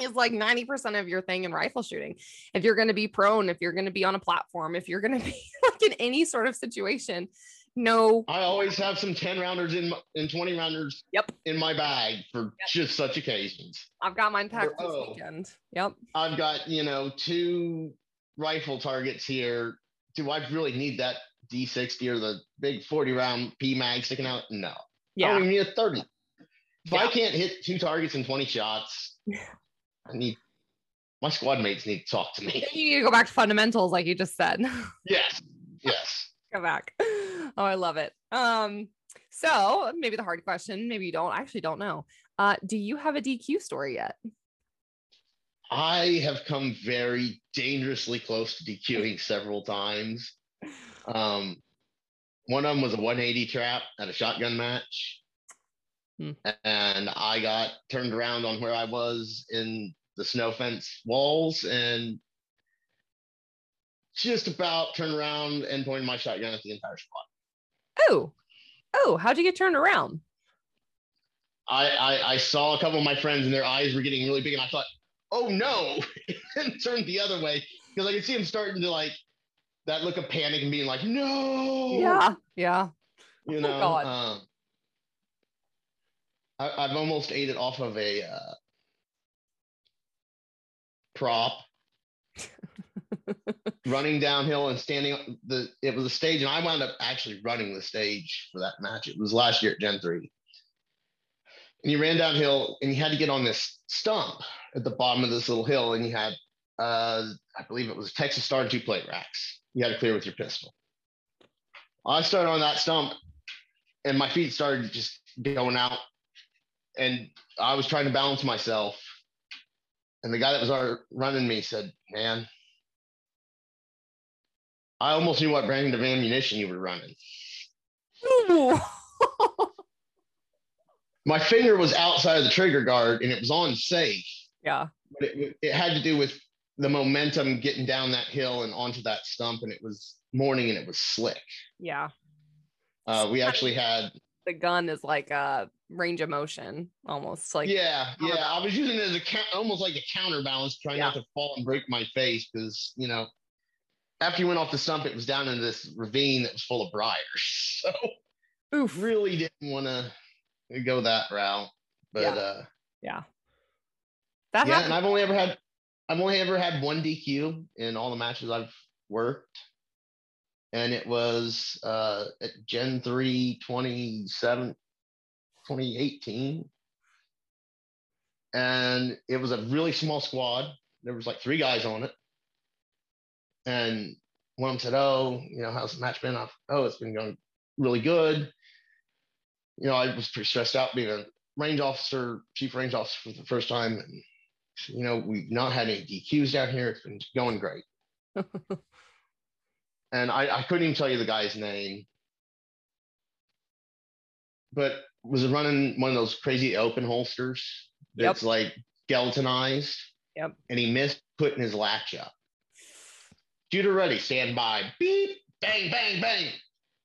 is like ninety percent of your thing in rifle shooting. If you're going to be prone, if you're going to be on a platform, if you're going to be like in any sort of situation, no. I always have some ten rounders in and twenty rounders yep. in my bag for yep. just such occasions. I've got mine packed oh, this weekend. Yep. I've got, you know, two rifle targets here. Do I really need that D sixty or the big forty round P mag sticking out? No. Yeah. I don't even need a thirty. If yeah. I can't hit two targets in twenty shots, I need, my squad mates need to talk to me. You need to go back to fundamentals, like you just said. Yes, yes. Go back. Oh, I love it. Um, so maybe the hard question, maybe you don't, I actually don't know. Uh, do you have a D Q story yet? I have come very dangerously close to D Qing several times. Um, one of them was a one eighty trap at a shotgun match. Hmm. And I got turned around on where I was in the snow fence walls and just about turned around and pointed my shotgun at the entire squad. Oh, oh, how'd you get turned around? I, I, I saw a couple of my friends and their eyes were getting really big and I thought, oh no, and turned the other way because I could see them starting to like that look of panic and being like, no. Yeah, yeah. You know, oh, God. Uh, I, I've almost ate it off of a uh, prop running downhill and standing the, it was a stage and I wound up actually running the stage for that match. It was last year at Gen three. And you ran downhill and you had to get on this stump at the bottom of this little hill. And you had, uh, I believe it was Texas Star and two plate racks. You had to clear with your pistol. I started on that stump and my feet started just going out and I was trying to balance myself. And the guy that was running me said, man, I almost knew what brand of ammunition you were running. My finger was outside of the trigger guard and it was on safe. Yeah. But it, it had to do with the momentum getting down that hill and onto that stump. And it was morning and it was slick. Yeah. Uh, we actually had. The gun is like a range of motion almost like. Yeah. Yeah. I was using it as a almost like a counterbalance, trying yeah. not to fall and break my face because, you know, after you went off the stump, it was down in this ravine that was full of briars. So Oof. really didn't want to. We go that route, but yeah. uh yeah that yeah happened. And I've only ever had I've only ever had one D Q in all the matches I've worked, and it was uh at Gen three twenty-seven twenty eighteen, and it was a really small squad. There was like three guys on it, and one of them said, oh, you know, how's the match been? I've, oh, it's been going really good. You know, I was pretty stressed out being a range officer, chief range officer for the first time. And, you know, we've not had any D Qs down here. It's been going great. And I, I couldn't even tell you the guy's name. But was running one of those crazy open holsters that's yep. like skeletonized. Yep. And he missed putting his latch up. Shooter ready, stand by. Beep, bang, bang, bang.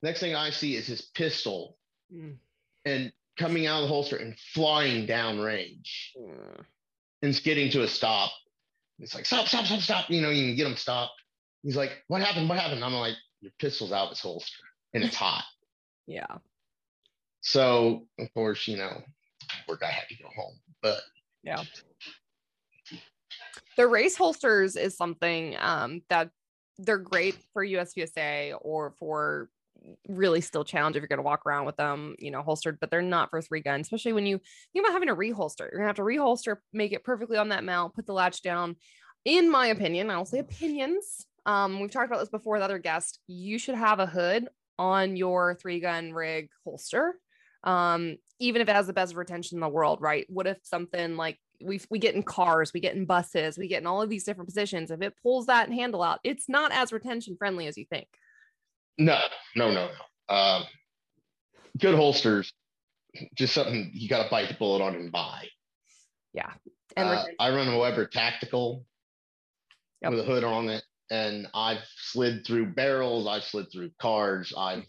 Next thing I see is his pistol. Mm. And coming out of the holster and flying down range mm. and skidding to a stop. It's like, stop, stop, stop, stop. You know, you can get him stopped. He's like, what happened? What happened? I'm like, your pistol's out of its holster and it's hot. Yeah. So, of course, you know, poor guy had to go home. But yeah. The race holsters is something um, that they're great for U S P S A or for really still challenge if you're going to walk around with them, you know, holstered, but they're not for three gun, especially when you think about having to reholster. You're gonna have to reholster, make it perfectly on that mount, put the latch down. In my opinion, I will say opinions. Um, we've talked about this before with other guests. You should have a hood on your three gun rig holster. Um, even if it has the best retention in the world, right? What if something like we we get in cars, we get in buses, we get in all of these different positions. If it pulls that handle out, it's not as retention friendly as you think. No, no, no, no. Um, good holsters, just something you got to bite the bullet on and buy. Yeah. And uh, I run a Weber Tactical yep. with a hood on it, and I've slid through barrels, I've slid through cars, I've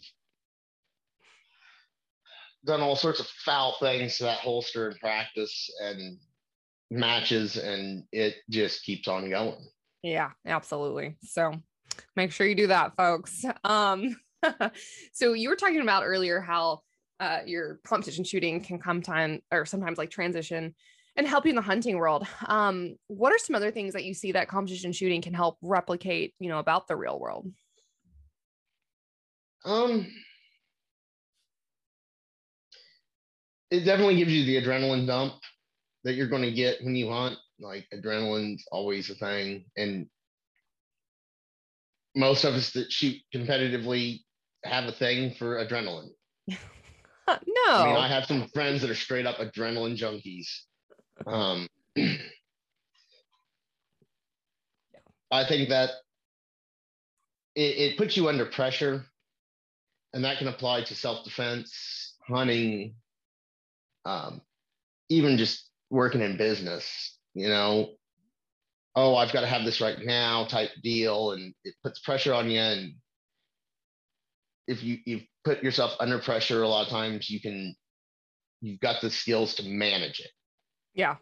done all sorts of foul things to that holster in practice and matches, and it just keeps on going. Yeah, absolutely. So make sure you do that, folks. Um, so you were talking about earlier how uh, your competition shooting can come time or sometimes like transition and help you in the hunting world. Um, what are some other things that you see that competition shooting can help replicate, you know, about the real world? Um, it definitely gives you the adrenaline dump that you're going to get when you hunt. Like adrenaline's always a thing, and most of us that shoot competitively have a thing for adrenaline. no. I mean, I have some friends that are straight up adrenaline junkies. Um, I think that it, it puts you under pressure, and that can apply to self-defense, hunting, um, even just working in business, you know. Oh, I've got to have this right now type deal. And it puts pressure on you. And if you, you've put yourself under pressure, a lot of times you can, you've got the skills to manage it. Yeah.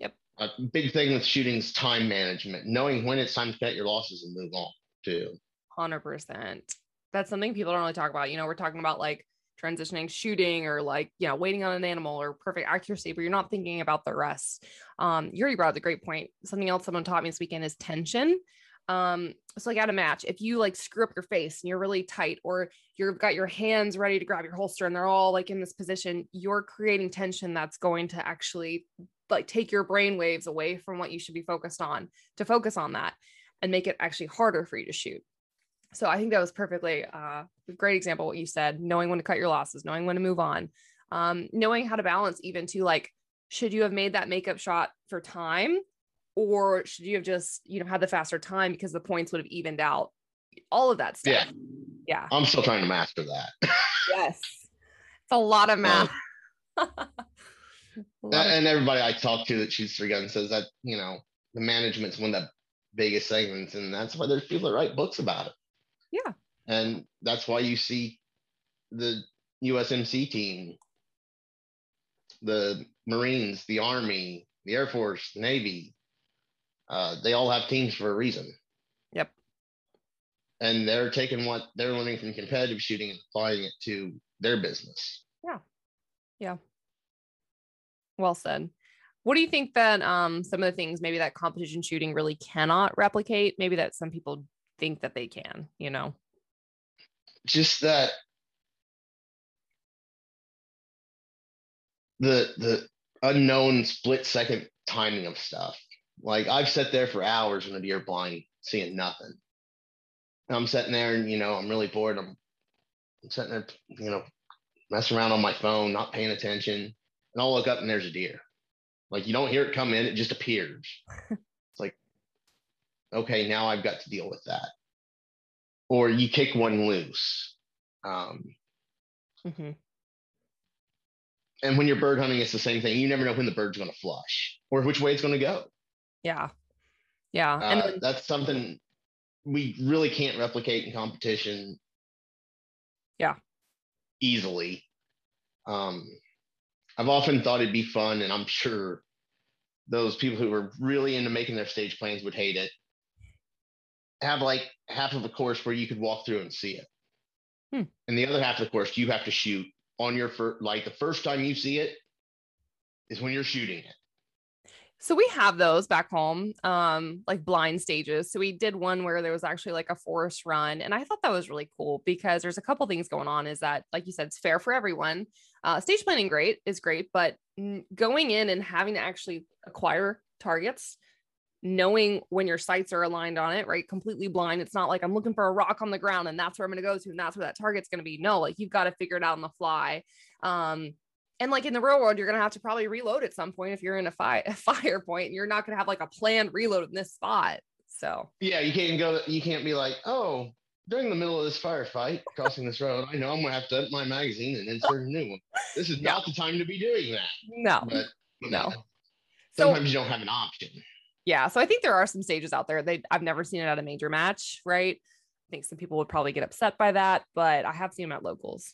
Yep. A big thing with shooting is time management, knowing when it's time to cut your losses and move on too. one hundred percent. That's something people don't really talk about. You know, we're talking about like transitioning, shooting, or like, you know, waiting on an animal or perfect accuracy, but you're not thinking about the rest. Um, Yuri brought up a great point. Something else someone taught me this weekend is tension. Um, it's like at a match, if you like screw up your face and you're really tight, or you've got your hands ready to grab your holster and they're all like in this position, you're creating tension that's going to actually like take your brain waves away from what you should be focused on to focus on that and make it actually harder for you to shoot. So I think that was perfectly uh, a great example of what you said, knowing when to cut your losses, knowing when to move on, um, knowing how to balance even to like, should you have made that makeup shot for time? Or should you have just, you know, had the faster time because the points would have evened out, all of that stuff. Yeah. Yeah. I'm still trying to master that. Yes. It's a lot of math. Um, lot and of- everybody I talk to that shoots three guns says that, you know, the management's one of the biggest segments, and that's why there's people that write books about it. Yeah. And that's why you see the U S M C team, the Marines, the Army, the Air Force, the Navy, Uh, they all have teams for a reason. Yep. And they're taking what they're learning from competitive shooting and applying it to their business. Yeah. Yeah. Well said. What do you think that um, some of the things maybe that competition shooting really cannot replicate, maybe that some people think that they can, you know? Just that the the unknown split second timing of stuff. Like, I've sat there for hours in a deer blind seeing nothing. And I'm sitting there and, you know, I'm really bored. I'm, I'm sitting there, you know, messing around on my phone, not paying attention. And I'll look up and there's a deer. Like, you don't hear it come in. It just appears. It's like, okay, now I've got to deal with that. Or you kick one loose. Um, mm-hmm. And when you're bird hunting, it's the same thing. You never know when the bird's going to flush or which way it's going to go. Yeah. Yeah. And uh, that's something we really can't replicate in competition. Yeah. Easily. Um, I've often thought it'd be fun, and I'm sure those people who are really into making their stage plans would hate it. Have like half of a course where you could walk through and see it. Hmm. And the other half of the course, you have to shoot on your first, like the first time you see it is when you're shooting it. So we have those back home, um, like blind stages. So we did one where there was actually like a forest run. And I thought that was really cool because there's a couple things going on is that, like you said, it's fair for everyone. Uh, stage planning great is great, but going in and having to actually acquire targets, knowing when your sights are aligned on it, right? Completely blind. It's not like I'm looking for a rock on the ground and that's where I'm going to go to, and that's where that target's going to be. No, like you've got to figure it out on the fly. Um, And like in the real world, you're going to have to probably reload at some point if you're in a, fi- a fire point, and you're not going to have like a planned reload in this spot. So yeah, you can't go, you can't be like, oh, during the middle of this firefight, crossing this road, I know I'm going to have to up my magazine and insert a new one. This is yeah. not the time to be doing that. No, but, you know, no. Sometimes so, you don't have an option. Yeah. So I think there are some stages out there that I've never seen it at a major match, right? I think some people would probably get upset by that, but I have seen them at locals.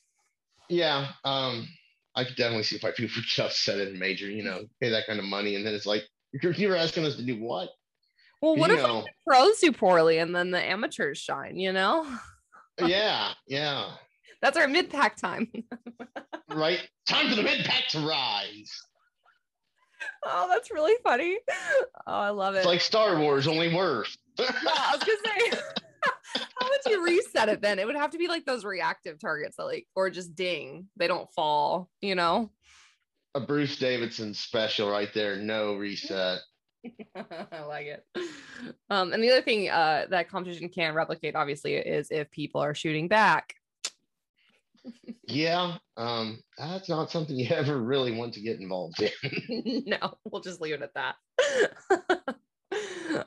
Yeah. Um, I could definitely see why people just set it in major, you know, pay that kind of money. And then it's like, you're asking us to do what? Well, what you if know, the pros do poorly and then the amateurs shine, you know? Yeah, yeah. That's our mid-pack time. Right? Time for the mid-pack to rise. Oh, that's really funny. Oh, I love it. It's like Star Wars, only worse. Yeah, I was going to say. How would you reset it then? It would have to be like those reactive targets that like, or just ding, they don't fall, you know? A Bruce Davidson special right there. No reset. I like it. Um, and the other thing uh, that competition can replicate, obviously, is if people are shooting back. Yeah. Um, that's not something you ever really want to get involved in. No, we'll just leave it at that.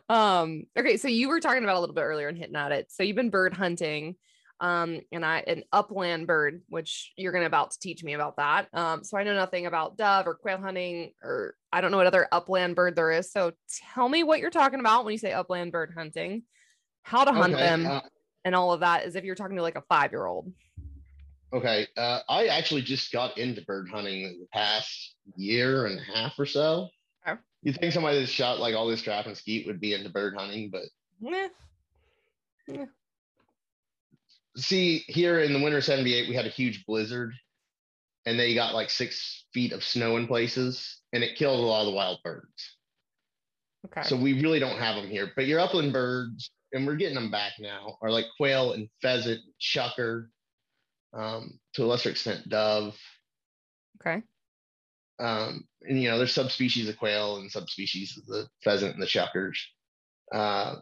Um, okay. So you were talking about a little bit earlier and hitting at it. So you've been bird hunting, um, and I, an upland bird, which you're going to about to teach me about that. Um, so I know nothing about dove or quail hunting, or I don't know what other upland bird there is. So tell me what you're talking about when you say upland bird hunting, how to hunt okay, them uh, and all of that, as if you're talking to like a five-year-old. Okay. Uh, I actually just got into bird hunting in the past year and a half or so. You think somebody that shot like all this trap and skeet would be into bird hunting, but yeah. Yeah. See, here in the winter of seventy-eight, we had a huge blizzard and they got like six feet of snow in places, and it kills a lot of the wild birds. Okay. So we really don't have them here, but your upland birds, and we're getting them back now, are like quail and pheasant, chucker, um, to a lesser extent, dove. Okay. Um, and, you know, there's subspecies of quail and subspecies of the pheasant and the chuckers. Uh,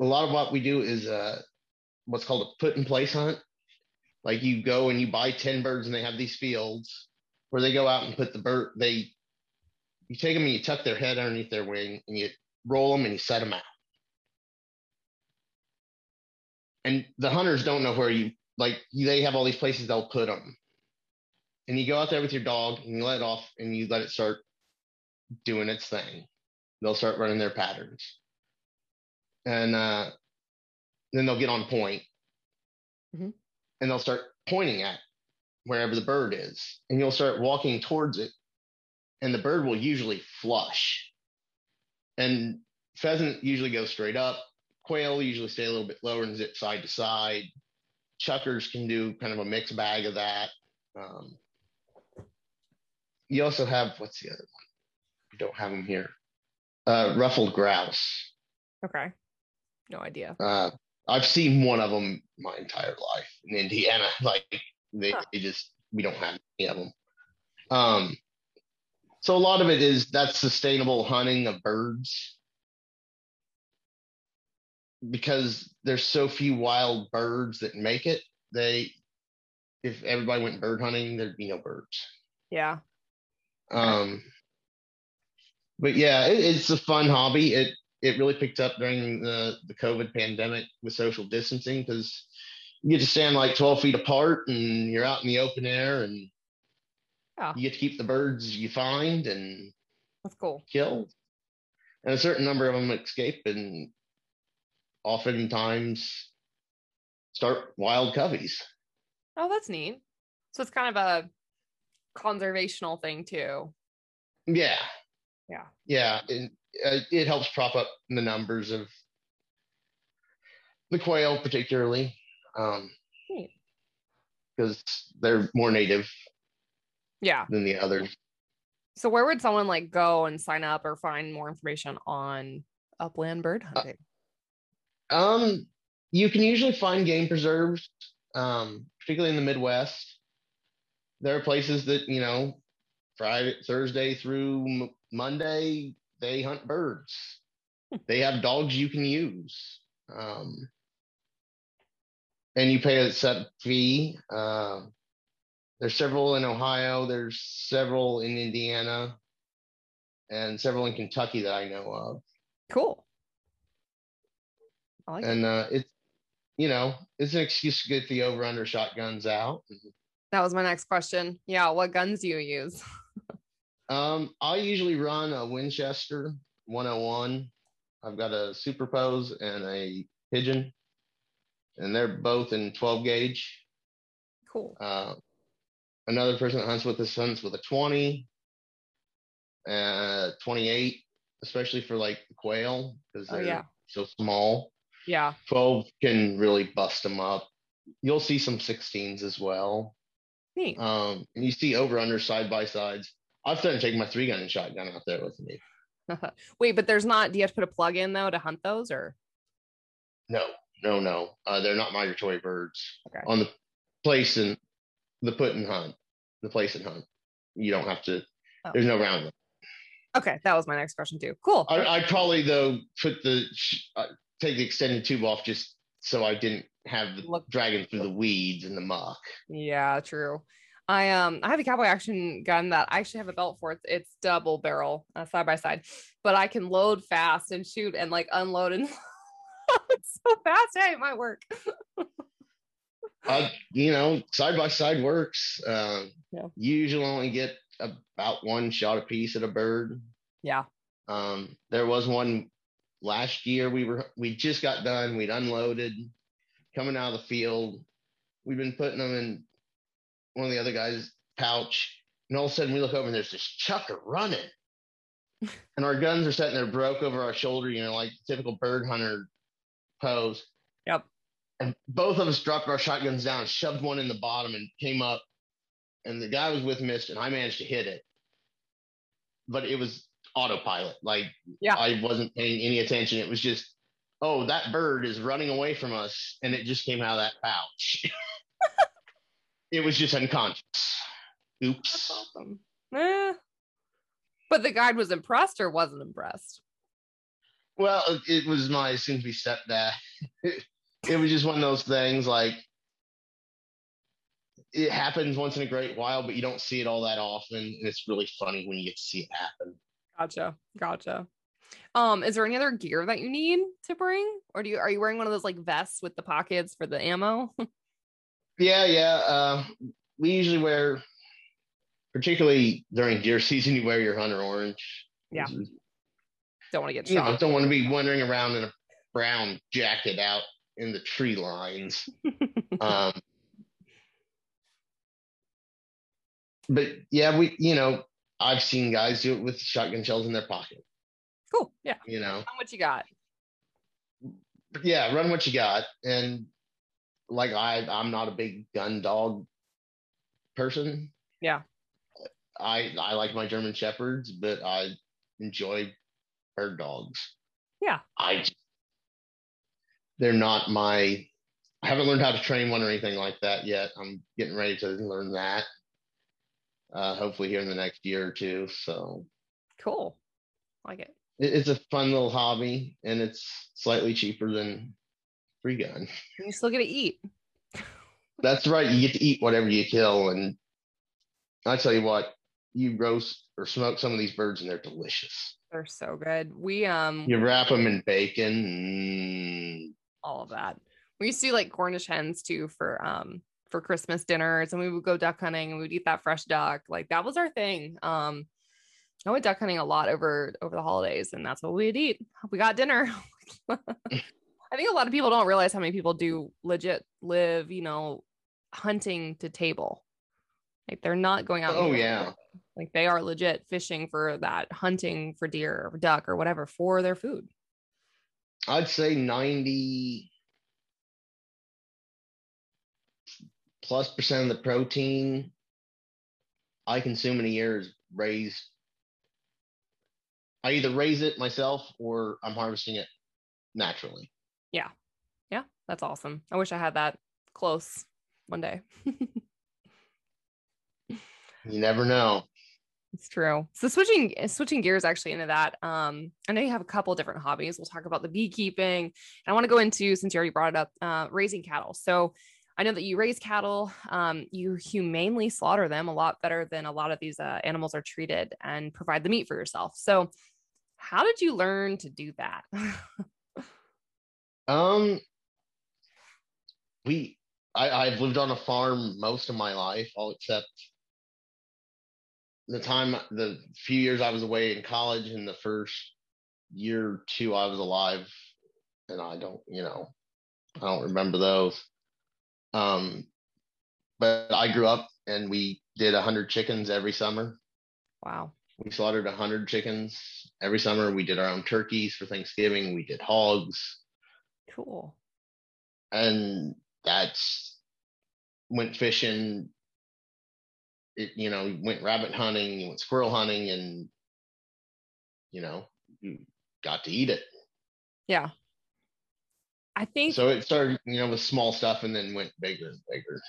a lot of what we do is uh, what's called a put in place hunt. Like you go and you buy ten birds, and they have these fields where they go out and put the bird, they, you take them and you tuck their head underneath their wing and you roll them and you set them out. And the hunters don't know where you, like they have all these places they'll put them. And you go out there with your dog and you let it off and you let it start doing its thing. They'll start running their patterns. And uh, then they'll get on point. Mm-hmm. And they'll start pointing at wherever the bird is, and you'll start walking towards it, and the bird will usually flush. And pheasant usually goes straight up, quail usually stay a little bit lower and zip side to side. Chuckers can do kind of a mixed bag of that. Um, you also have, what's the other one? You don't have them here. Uh, ruffled grouse. Okay. No idea. Uh, I've seen one of them my entire life in Indiana. Like they, huh. they just, we don't have any of them. Um, so a lot of it is that's sustainable hunting of birds, because there's so few wild birds that make it. They, if everybody went bird hunting, there'd be no birds. Yeah. Um, but yeah, it, it's a fun hobby. It, It really picked up during the, the COVID pandemic with social distancing, because you get to stand like twelve feet apart and you're out in the open air, and oh. you get to keep the birds you find and that's cool. kill. And a certain number of them escape and oftentimes start wild coveys. Oh, that's neat. So it's kind of a conservational thing too. Yeah. Yeah. Yeah. And, Uh, it helps prop up the numbers of the quail, particularly, um, because they're more native yeah. than the others. So where would someone like go and sign up or find more information on upland bird hunting? Uh, um, you can usually find game preserves, um, particularly in the Midwest. There are places that, you know, Friday, Thursday through m- Monday, they hunt birds. They have dogs you can use. Um, and you pay a set fee. Uh, there's several in Ohio. There's several in Indiana. And several in Kentucky that I know of. Cool. I like and uh, it's, you know, it's an excuse to get the over-under shotguns out. That was my next question. Yeah, what guns do you use? Um, I usually run a Winchester one oh one. I've got a Superpose and a Pigeon, and they're both in twelve gauge. Cool. Uh, another person that hunts with this hunts with a twenty, uh, twenty-eight, especially for like the quail, because they're oh, yeah. so small. Yeah. twelve can really bust them up. You'll see some sixteens as well. Neat. Um, and you see over under side by sides. I've started taking my three gun and shotgun out there with me. Wait, but there's not, do you have to put a plug in though to hunt those or? No, no, no. Uh, they're not migratory birds. Okay. On the place and the put and hunt, the place and hunt. You don't have to, oh. there's no round. Okay. That was my next question too. Cool. I, I'd probably though put the, uh, take the extended tube off just so I didn't have the Look. dragon through the weeds and the muck. Yeah, true. I um I have a cowboy action gun that I actually have a belt for. It's, it's double barrel uh, side by side, but I can load fast and shoot and like unload and it's so fast. Hey, it might work. uh, you know, side by side works. Uh, yeah. You usually only get about one shot a piece at a bird. Yeah. Um, there was one last year. We were we just got done. We'd unloaded, coming out of the field. We've been putting them in one of the other guys' pouch, and all of a sudden we look over and there's this chucker running, and our guns are sitting there broke over our shoulder, you know, like typical bird hunter pose. Yep. And both of us dropped our shotguns down, shoved one in the bottom and came up. And the guy I was with missed, and I managed to hit it. But it was autopilot. Like, yeah. I wasn't paying any attention. It was just, oh, that bird is running away from us. And it just came out of that pouch. It was just unconscious. Oops. That's awesome. Eh. But the guide was impressed or wasn't impressed? Well, it was my soon-to-be stepdad. It was just one of those things, like, it happens once in a great while, but you don't see it all that often. And it's really funny when you get to see it happen. Gotcha. Gotcha. Um, is there any other gear that you need to bring? Or do you, are you wearing one of those like vests with the pockets for the ammo? yeah. Yeah. Uh, we usually wear, particularly during deer season, you wear your hunter orange. Yeah. Is, don't want to get shot. You know, don't want to be wandering around in a brown jacket out in the tree lines. um, But yeah, we, you know, I've seen guys do it with shotgun shells in their pocket. Cool. Yeah. You know, run what you got. Yeah. Run what you got. And like, I, I'm not a big gun dog person. Yeah. I, I like my German Shepherds, but I enjoy bird dogs. Yeah. I, they're not my, I haven't learned how to train one or anything like that yet. I'm getting ready to learn that. Uh, hopefully here in the next year or two. So cool. Like it. it. It's a fun little hobby, and it's slightly cheaper than free gun. And you still get to eat. That's right. You get to eat whatever you kill. And I tell you what, you roast or smoke some of these birds and they're delicious. They're so good. We, um, you wrap them in bacon. Mm. All of that. We used to do like Cornish hens too for, um, for Christmas dinners, and we would go duck hunting and we'd eat that fresh duck. Like that was our thing. Um, I went duck hunting a lot over, over the holidays, and that's what we'd eat. We got dinner. I think a lot of people don't realize how many people do legit live, you know, hunting to table. Like they're not going out. Oh yeah. Hunting. Like they are legit fishing for that, hunting for deer or duck or whatever for their food. I'd say ninety plus percent of the protein I consume in a year is raised. I either raise it myself or I'm harvesting it naturally. Yeah. Yeah. That's awesome. I wish I had that close one day. You never know. It's true. So switching, switching gears actually into that. Um, I know you have a couple different hobbies. We'll talk about the beekeeping. And I want to go into, since you already brought it up, uh, raising cattle. So I know that you raise cattle, um, you humanely slaughter them a lot better than a lot of these uh, animals are treated, and provide the meat for yourself. So how did you learn to do that? um, we, I, I've lived on a farm most of my life, all except the time, the few years I was away in college, and the first year or two I was alive. And I don't, you know, I don't remember those. Um, but I grew up and we did a hundred chickens every summer. Wow. We slaughtered a hundred chickens every summer. We did our own turkeys for Thanksgiving. We did hogs. Cool. And that's went fishing. It, you know, went rabbit hunting, went squirrel hunting, and, you know, you got to eat it. Yeah. I think so. It started, you know, with small stuff and then went bigger and bigger.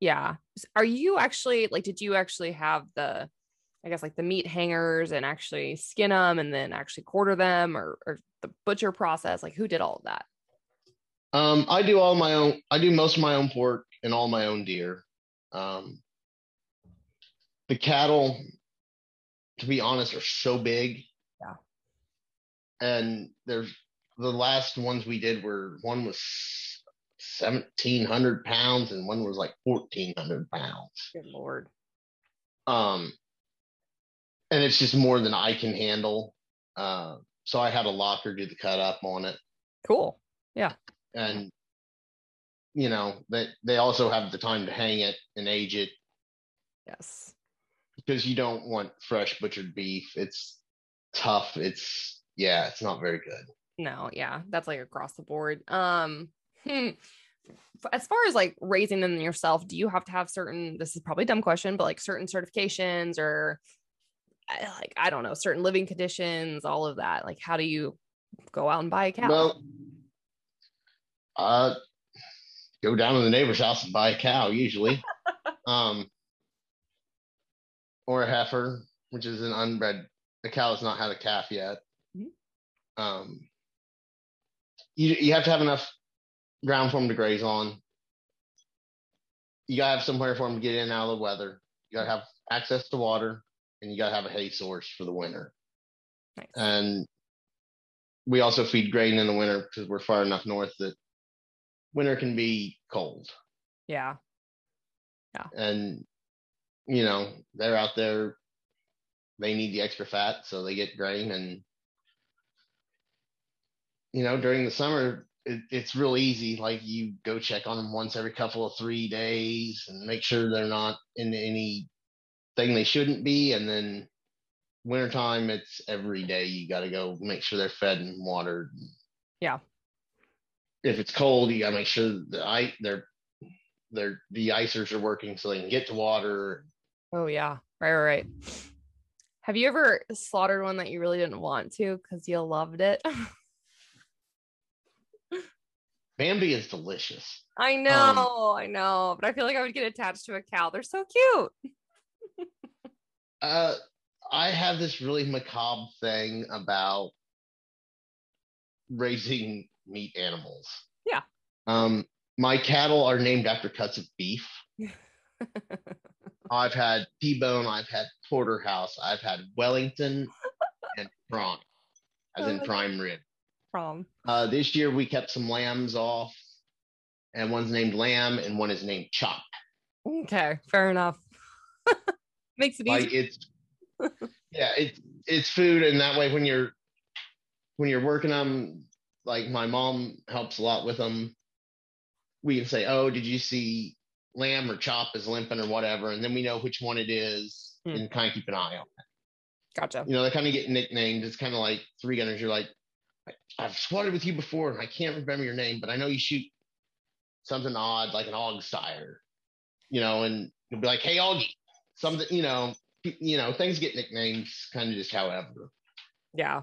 Yeah. Are you actually like, did you actually have the, I guess like the meat hangers and actually skin them and then actually quarter them, or, or the butcher process? Like who did all of that? Um, I do all my own. I do most of my own pork and all my own deer. Um, the cattle, to be honest, are so big. Yeah. And there's, the last ones we did were, one was seventeen hundred pounds and one was like fourteen hundred pounds. Good Lord. Um, and it's just more than I can handle. Uh, so I had a locker do the cut up on it. Cool. Yeah. And, you know, they, they also have the time to hang it and age it. Yes. Because you don't want fresh butchered beef. It's tough. It's, yeah, it's not very good. No. Yeah. That's like across the board. Um, hmm. as far as like raising them yourself, do you have to have certain, this is probably a dumb question, but like certain certifications or like, I don't know, certain living conditions, all of that? Like, how do you go out and buy a cow? Well, uh, go down to the neighbor's house and buy a cow usually, um, or a heifer, which is an unbred, a cow that's not had a calf yet. Mm-hmm. Um, you, you have to have enough ground for them to graze on. You gotta have somewhere for them to get in and out of the weather. You gotta have access to water, and you gotta have a hay source for the winter. Nice. And we also feed grain in the winter because we're far enough north that winter can be cold. Yeah. Yeah. And you know, they're out there, they need the extra fat, so they get grain. And you know, during the summer, it, it's real easy. Like, you go check on them once every couple of three days and make sure they're not in any thing they shouldn't be. And then wintertime, it's every day you got to go make sure they're fed and watered. Yeah. If it's cold, you got to make sure the ice, they're, they're, the icers are working so they can get to water. Oh yeah. Right, right, right. Have you ever slaughtered one that you really didn't want to because you loved it? Bambi is delicious. I know, um, I know, but I feel like I would get attached to a cow. They're so cute. uh, I have this really macabre thing about raising meat animals. Yeah. Um, my cattle are named after cuts of beef. I've had T-bone, I've had porterhouse, I've had Wellington, and prawn, as in prime rib. Prom. Uh, this year we kept some lambs off, and one's named Lamb and one is named Chop. Okay, fair enough. Makes it like easy. It's, yeah, it's it's food, and that way when you're when you're working them, like my mom helps a lot with them. We can say, "Oh, did you see Lamb or Chop is limping or whatever?" And then we know which one it is, mm. and kind of keep an eye on it. Gotcha. You know, they kind of get nicknamed. It's kind of like three gunners. You're like, I've swatted with you before, and I can't remember your name, but I know you shoot something odd, like an Aug sire, you know, and you'll be like, "Hey, Augie," something, you know, you know, things get nicknames, kind of just however. Yeah.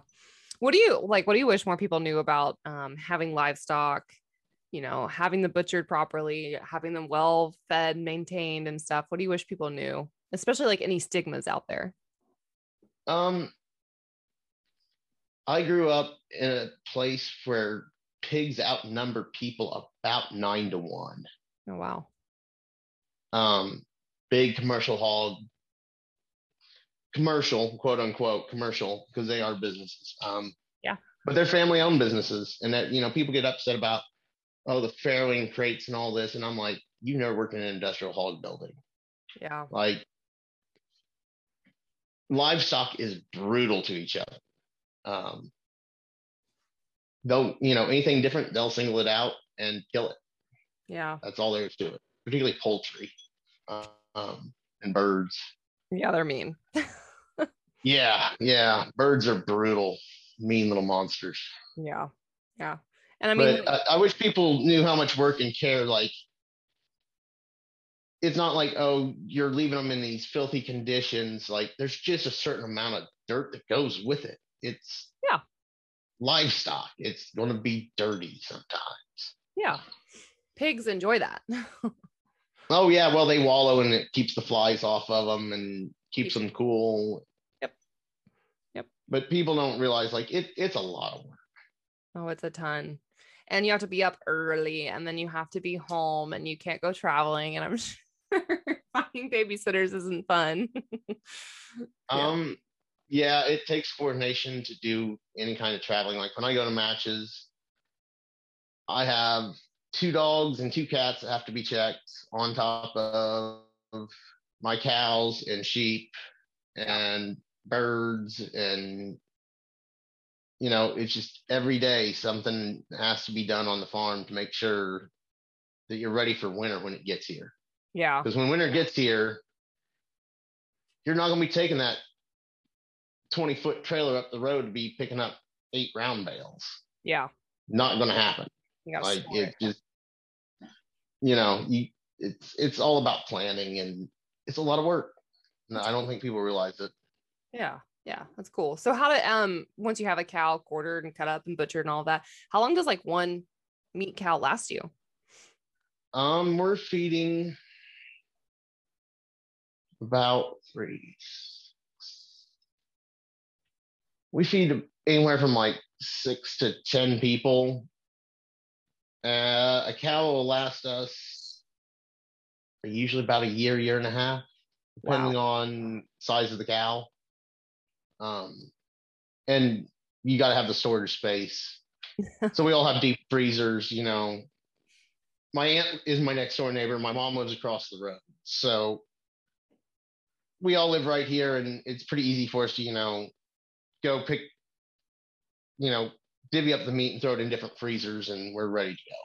What do you like? What do you wish more people knew about um, having livestock? You know, having them butchered properly, having them well fed, maintained, and stuff. What do you wish people knew, especially like any stigmas out there? Um. I grew up in a place where pigs outnumber people about nine to one. Oh, wow. Um, big commercial hog, commercial, quote unquote, commercial, because they are businesses. Um, yeah. But they're family owned businesses. And that, you know, people get upset about, oh, the farrowing crates and all this. And I'm like, you never worked in an industrial hog building. Yeah. Like, livestock is brutal to each other. Um, they'll, you know, anything different, they'll single it out and kill it. Yeah. That's all there is to it, particularly poultry, um, and birds. Yeah, they're mean. yeah, yeah. Birds are brutal, mean little monsters. Yeah, yeah. And I mean, but I, I wish people knew how much work and care, like, it's not like, oh, you're leaving them in these filthy conditions. Like, there's just a certain amount of dirt that goes with it. It's yeah, livestock. It's going to be dirty sometimes. Yeah, pigs enjoy that. Oh yeah, well they wallow and it keeps the flies off of them and keeps them cool. Yep, yep. But people don't realize like it. It's a lot of work. Oh, it's a ton, and you have to be up early, and then you have to be home, and you can't go traveling. And I'm sure finding babysitters isn't fun. yeah. Um. Yeah, it takes coordination to do any kind of traveling. Like when I go to matches, I have two dogs and two cats that have to be checked on top of my cows and sheep and birds. And, you know, it's just every day something has to be done on the farm to make sure that you're ready for winter when it gets here. Yeah. Because when winter gets here, you're not going to be taking that twenty foot trailer up the road to be picking up eight round bales. Yeah. Not going to happen. Like, it just, you know, you, it's it's all about planning, and it's a lot of work. And I don't think people realize it. Yeah. Yeah, that's cool. So how did, um, once you have a cow quartered and cut up and butchered and all that, how long does like one meat cow last you? Um, we're feeding about three. We feed anywhere from like six to ten people. Uh, a cow will last us usually about a year, year and a half, depending wow. on size of the cow. Um, and you got to have the storage space. So we all have deep freezers, you know. My aunt is my next door neighbor. My mom lives across the road. So we all live right here, and it's pretty easy for us to, you know, go pick, you know, divvy up the meat and throw it in different freezers, and we're ready to go.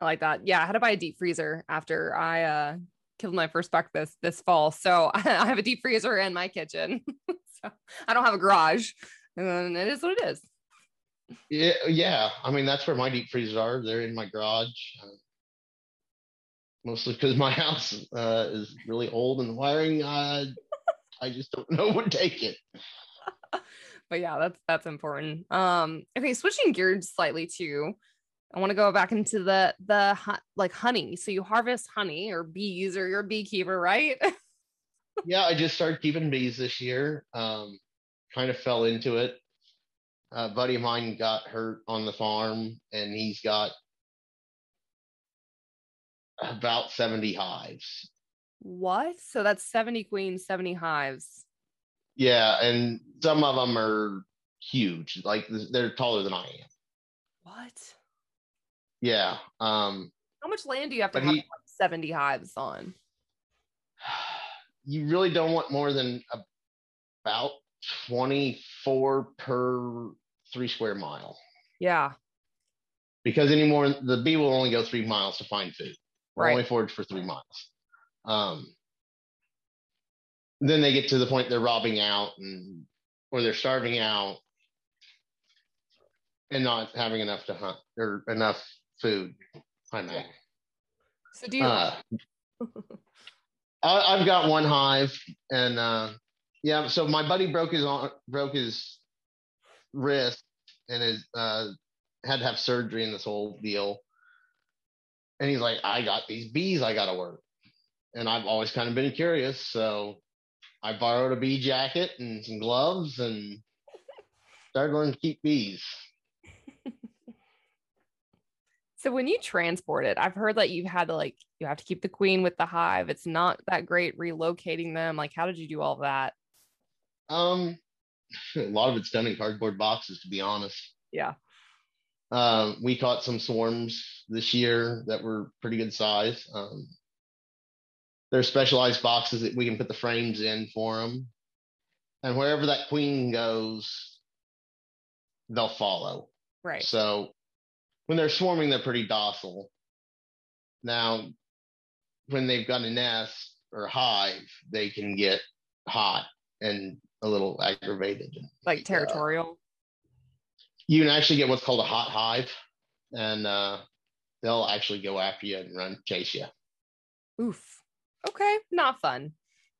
I like that. Yeah. I had to buy a deep freezer after I, uh, killed my first buck this, this fall. So I have a deep freezer in my kitchen. I don't have a garage, and it is what it is. Yeah, yeah. I mean, that's where my deep freezers are. They're in my garage, uh, mostly because my house uh, is really old and the wiring, uh, I just don't know what to take it. But yeah, that's that's important. Um, okay, switching gears slightly too. I want to go back into the the like honey. So you harvest honey or bees, or you're a beekeeper, right? Yeah, I just started keeping bees this year. Um, kind of fell into it. Uh, a buddy of mine got hurt on the farm, and he's got about seventy hives. What? So that's seventy queens, seventy hives. Yeah, and some of them are huge. Like, they're taller than I am. What? Yeah. Um, How much land do you have to have he, seventy hives on? You really don't want more than about twenty-four per three square mile. Yeah. Because anymore, the bee will only go three miles to find food. We'll right. only forage for three miles. Um, then they get to the point they're robbing out, and or they're starving out and not having enough to hunt or enough food. I know. So do you... Uh, I've got one hive, and uh, yeah. So my buddy broke his broke his wrist, and his uh, had to have surgery in this whole deal. And he's like, I got these bees, I got to work, and I've always kind of been curious, so I borrowed a bee jacket and some gloves, and started learning to keep bees. So when you transport it, I've heard that you've had to like, you have to keep the queen with the hive. It's not that great relocating them. Like, how did you do all that? Um, a lot of it's done in cardboard boxes, to be honest. Yeah. Um, we caught some swarms this year that were pretty good size. Um, there's specialized boxes that we can put the frames in for them. And wherever that queen goes, they'll follow. Right. So when they're swarming, they're pretty docile. Now, when they've got a nest or a hive, they can get hot and a little aggravated. Like territorial? Uh, you can actually get what's called a hot hive, and uh, they'll actually go after you and run, chase you. Oof. Okay. Not fun.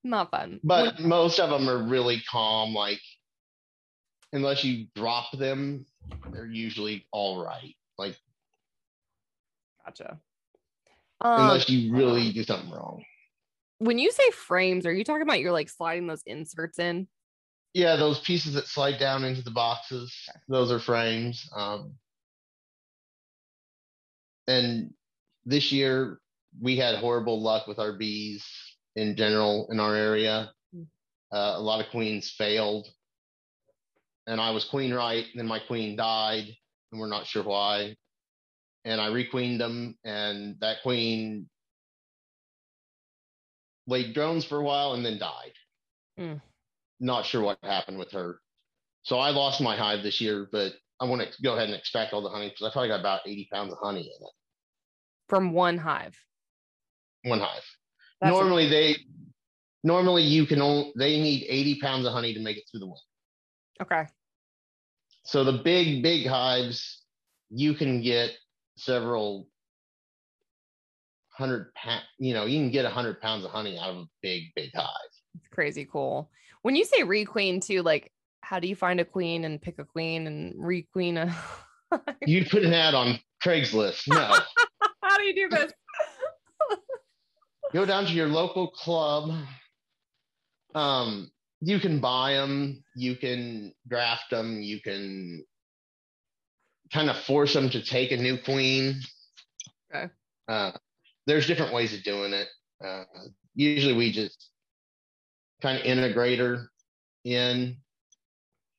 Not fun. But when- most of them are really calm. Like, unless you drop them, they're usually all right. Like, gotcha. Um, unless you really do something wrong. When you say frames, are you talking about you're like sliding those inserts in? Yeah, those pieces that slide down into the boxes. Okay. Those are frames. Um, and this year we had horrible luck with our bees in general in our area. Uh, a lot of queens failed, and I was queen right, and then my queen died. And we're not sure why. And I requeened them, and that queen laid drones for a while and then died. Mm. Not sure what happened with her. So I lost my hive this year, but I want to go ahead and extract all the honey because I probably got about eighty pounds of honey in it. From one hive? One hive. That's normally amazing. they, normally you can only, they need eighty pounds of honey to make it through the winter. Okay. So the big, big hives, you can get several hundred pound, you know, you can get a hundred pounds of honey out of a big, big hive. It's crazy cool. When you say re-queen too, like how do you find a queen and pick a queen and re-queen a You put an ad on Craigslist. No. How do you do this? Go down to your local club. Um, you can buy them, you can draft them, you can kind of force them to take a new queen. Okay. Uh, there's different ways of doing it. Uh, usually we just kind of integrate her in,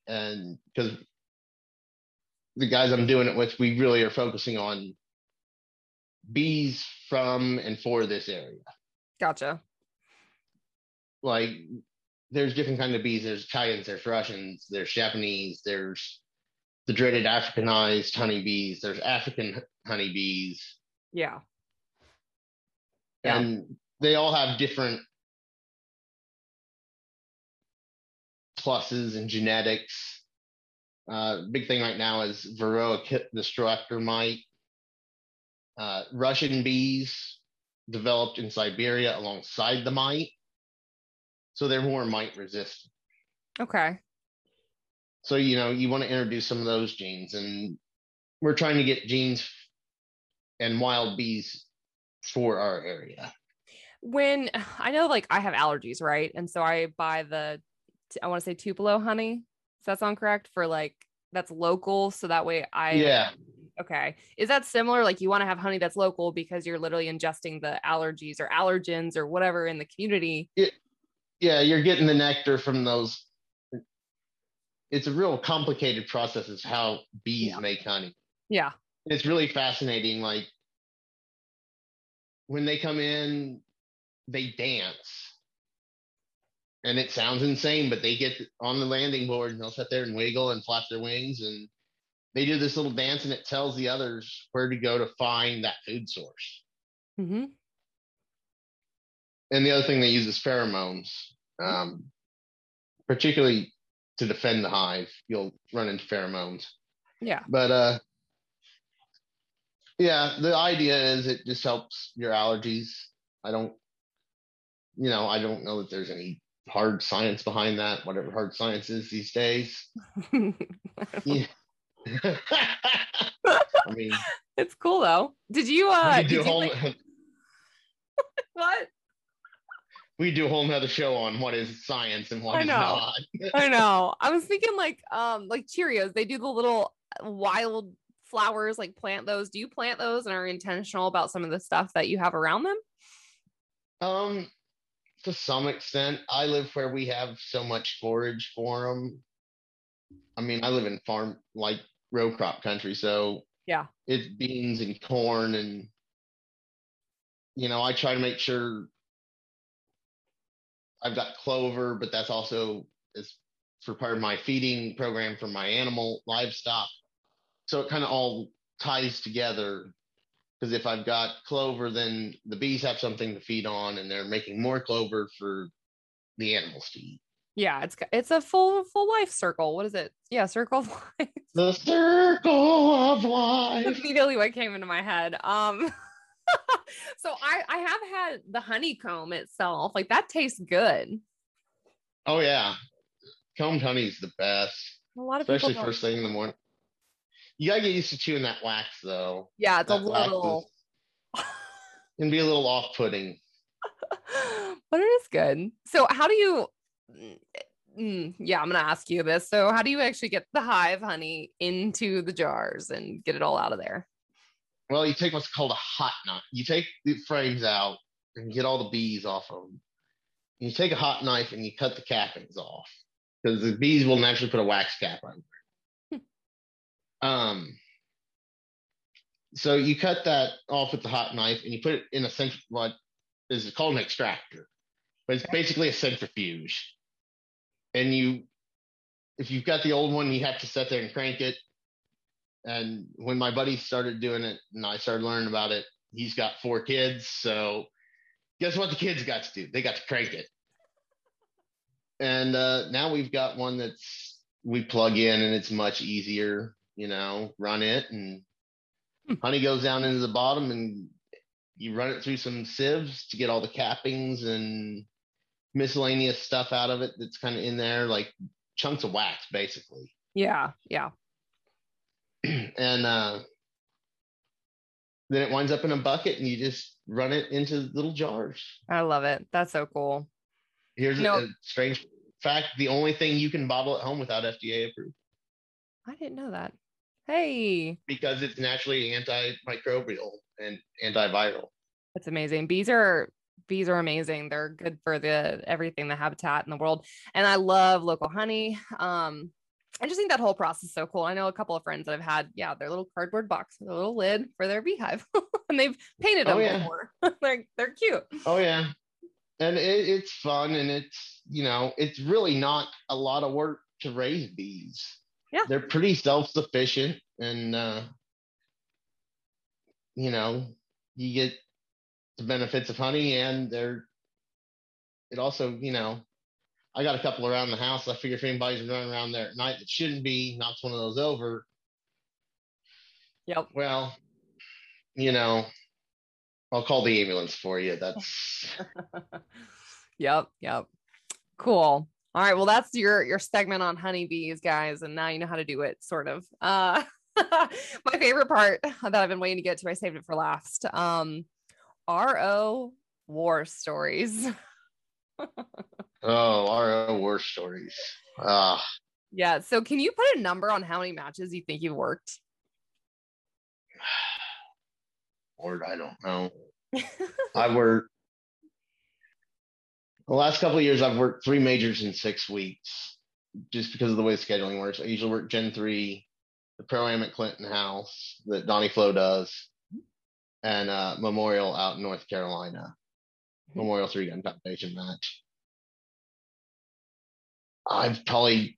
and because the guys I'm doing it with, we really are focusing on bees from and for this area. Gotcha. Like there's different kinds of bees. There's Italians, there's Russians, there's Japanese, there's the dreaded Afrikanized honeybees, there's African honeybees. Yeah. And yeah. They all have different pluses and genetics. Uh, big thing right now is Varroa destructor mite. Uh, Russian bees developed in Siberia alongside the mite, so they're more mite resistant. Okay. So, you know, you want to introduce some of those genes, and we're trying to get genes and wild bees for our area. When I know, like, I have allergies, right? And so I buy the, I want to say Tupelo honey. Does that sound correct? For like, that's local. So that way I, yeah. Okay. Is that similar? Like you want to have honey that's local because you're literally ingesting the allergies or allergens or whatever in the community. It, yeah. You're getting the nectar from those. It's a real complicated process is how bees yeah. make honey. Yeah. It's really fascinating. Like when they come in, they dance. And it sounds insane, but they get on the landing board and they'll sit there and wiggle and flap their wings. And they do this little dance, and it tells the others where to go to find that food source. Mm-hmm. And the other thing they use is pheromones, um, particularly to defend the hive. You'll run into pheromones. Yeah. But uh, yeah, the idea is it just helps your allergies. I don't, you know, I don't know that there's any hard science behind that, whatever hard science is these days. Yeah. I mean, it's cool though. Did you uh we do did whole, you like... What we do a whole nother show on what is science and what I know. is not. I know. I was thinking like um like Cheerios, they do the little wild flowers, like plant those. Do you plant those and are intentional about some of the stuff that you have around them? Um to some extent. I live where we have so much forage for them. I mean, I live in farm, like row crop country, so yeah, it's beans and corn, and you know, I try to make sure I've got clover, but that's also is for part of my feeding program for my animal livestock, so it kind of all ties together. Because if I've got clover, then the bees have something to feed on, and they're making more clover for the animals to eat. Yeah, it's it's a full full life circle. What is it? Yeah, circle of life. The circle of life. That's immediately what came into my head. Um, so I I have had the honeycomb itself. Like that tastes good. Oh yeah, combed honey is the best. A lot of especially people first thing in the morning. You gotta get used to chewing that wax, though. Yeah, it's that a little. Is, can be a little off-putting. But it is good. So, how do you? Mm, yeah, I'm gonna ask you this. So, how do you actually get the hive honey into the jars and get it all out of there? Well, you take what's called a hot knife. You take the frames out and get all the bees off of them. You take a hot knife and you cut the cappings off because the bees will naturally put a wax cap on. Um, so you cut that off with the hot knife and you put it in a centri- what is called an extractor, but it's basically a centrifuge. And you, if you've got the old one, you have to sit there and crank it. And when my buddy started doing it and I started learning about it, he's got four kids. So guess what the kids got to do? They got to crank it. And, uh, now we've got one that's, we plug in and it's much easier. You know, run it and honey goes down into the bottom and you run it through some sieves to get all the cappings and miscellaneous stuff out of it that's kind of in there, like chunks of wax, basically. Yeah, yeah. And uh, then it winds up in a bucket, and you just run it into little jars. I love it. That's so cool. Here's nope. a, a strange fact. The only thing you can bottle at home without F D A approved. I didn't know that. Hey. Because it's naturally antimicrobial and antiviral. That's amazing. Bees are bees are amazing. They're good for the everything, the habitat in the world. And I love local honey. Um, I just think that whole process is so cool. I know a couple of friends that have had, yeah, their little cardboard box with a little lid for their beehive. And they've painted them oh, yeah. before. they're, they're cute. Oh, yeah. And it, it's fun. And it's, you know, it's really not a lot of work to raise bees. Yeah. They're pretty self-sufficient. And, uh, you know, you get the benefits of honey, and they're, it also, you know, I got a couple around the house. I figure if anybody's running around there at night that shouldn't be, knocks one of those over. Yep. Well, you know, I'll call the ambulance for you. That's. Yep. Yep. Cool. All right. Well, that's your, your segment on honeybees, guys. And now you know how to do it, sort of. Uh, my favorite part that I've been waiting to get to, I saved it for last. Um, R O war stories. Oh, R O war stories. Ah. Uh, yeah. So can you put a number on how many matches you think you've worked? Lord, I don't know. I worked the last couple of years, I've worked three majors in six weeks just because of the way the scheduling works. I usually work Gen three, the Pro-Am at Clinton House that Donnie Flo does, and uh, Memorial out in North Carolina. Memorial three-gun competition match. I've probably,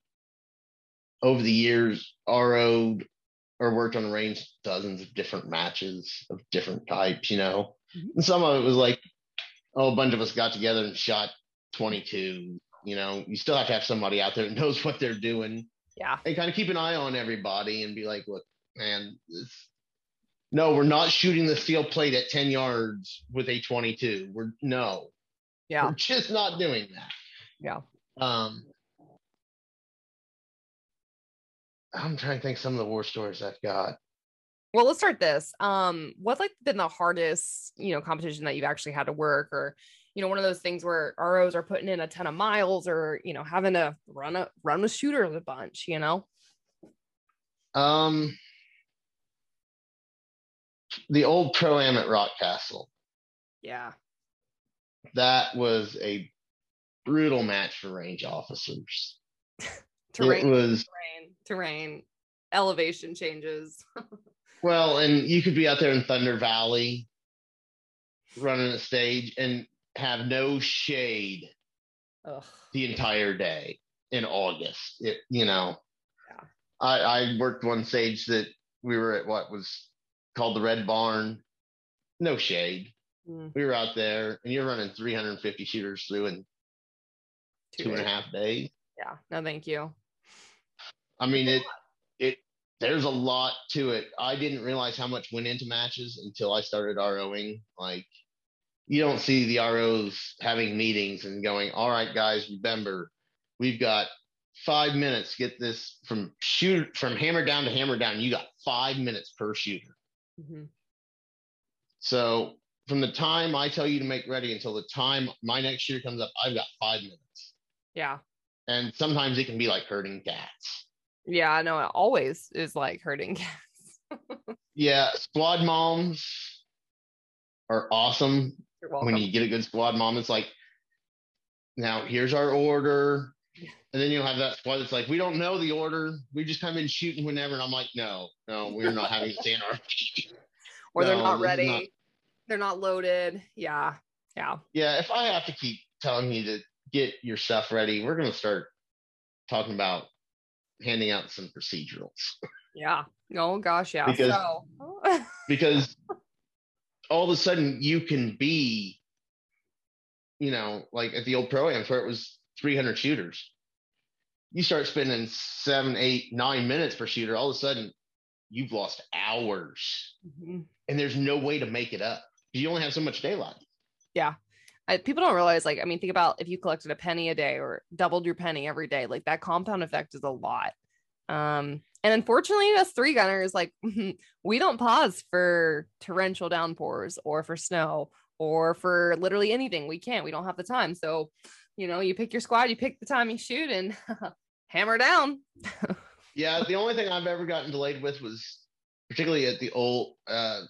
over the years, R O'd or worked on range dozens of different matches of different types, you know. Mm-hmm. And some of it was like, oh, a bunch of us got together and shot twenty-two, you know. You still have to have somebody out there that knows what they're doing. Yeah. And kind of keep an eye on everybody and be like, look, man, this, no, we're not shooting the steel plate at ten yards with a twenty-two. We're, no. Yeah. We're just not doing that. Yeah. Um. I'm trying to think some of the war stories I've got. Well, let's start this. Um, what's like been the hardest, you know, competition that you've actually had to work, or, you know, one of those things where R Os are putting in a ton of miles, or, you know, having to run a run with shooters a bunch, you know? Um, the old Pro-Am at Rock Castle. Yeah. That was a brutal match for range officers. Terrain, it was, terrain, terrain, elevation changes. Well, and you could be out there in Thunder Valley running a stage and have no shade Ugh. the entire day in August. It, you know, yeah. I, I worked one stage that we were at what was called the Red Barn. No shade. Mm. We were out there, and you're running three hundred fifty shooters through in two, two and a half days. Yeah. No, thank you. I mean, it, it, there's a lot to it. I didn't realize how much went into matches until I started R O'ing. Like, you don't see the R Os having meetings and going, all right, guys, remember, we've got five minutes to get this from shoot from hammer down to hammer down. You got five minutes per shooter. Mm-hmm. So from the time I tell you to make ready until the time my next shooter comes up, I've got five minutes. Yeah. And sometimes it can be like herding cats. Yeah, I know. It always is like herding cats. Yeah, squad moms are awesome. You're welcome. When you get a good squad mom, it's like, now here's our order. And then you'll have that squad that's like, we don't know the order. We just come in shooting whenever. And I'm like, no, no, we're not having to stand our feet. Or no, they're not ready. Not... They're not loaded. Yeah, yeah. Yeah, if I have to keep telling you to get your stuff ready, we're going to start talking about handing out some procedurals. Yeah. Oh gosh. Yeah. Because, so. Because all of a sudden you can be, you know, like at the old Pro-Am where it was three hundred shooters, you start spending seven, eight, nine minutes per shooter. All of a sudden you've lost hours. Mm-hmm. And there's no way to make it up. you only have so much daylight. Yeah. I, people don't realize, like, I mean, think about if you collected a penny a day or doubled your penny every day, like that compound effect is a lot. Um, and unfortunately, us three gunners, like we don't pause for torrential downpours or for snow or for literally anything. We can't, we don't have the time. So, you know, you pick your squad, you pick the time you shoot and hammer down. Yeah. The only thing I've ever gotten delayed with was particularly at the old, uh,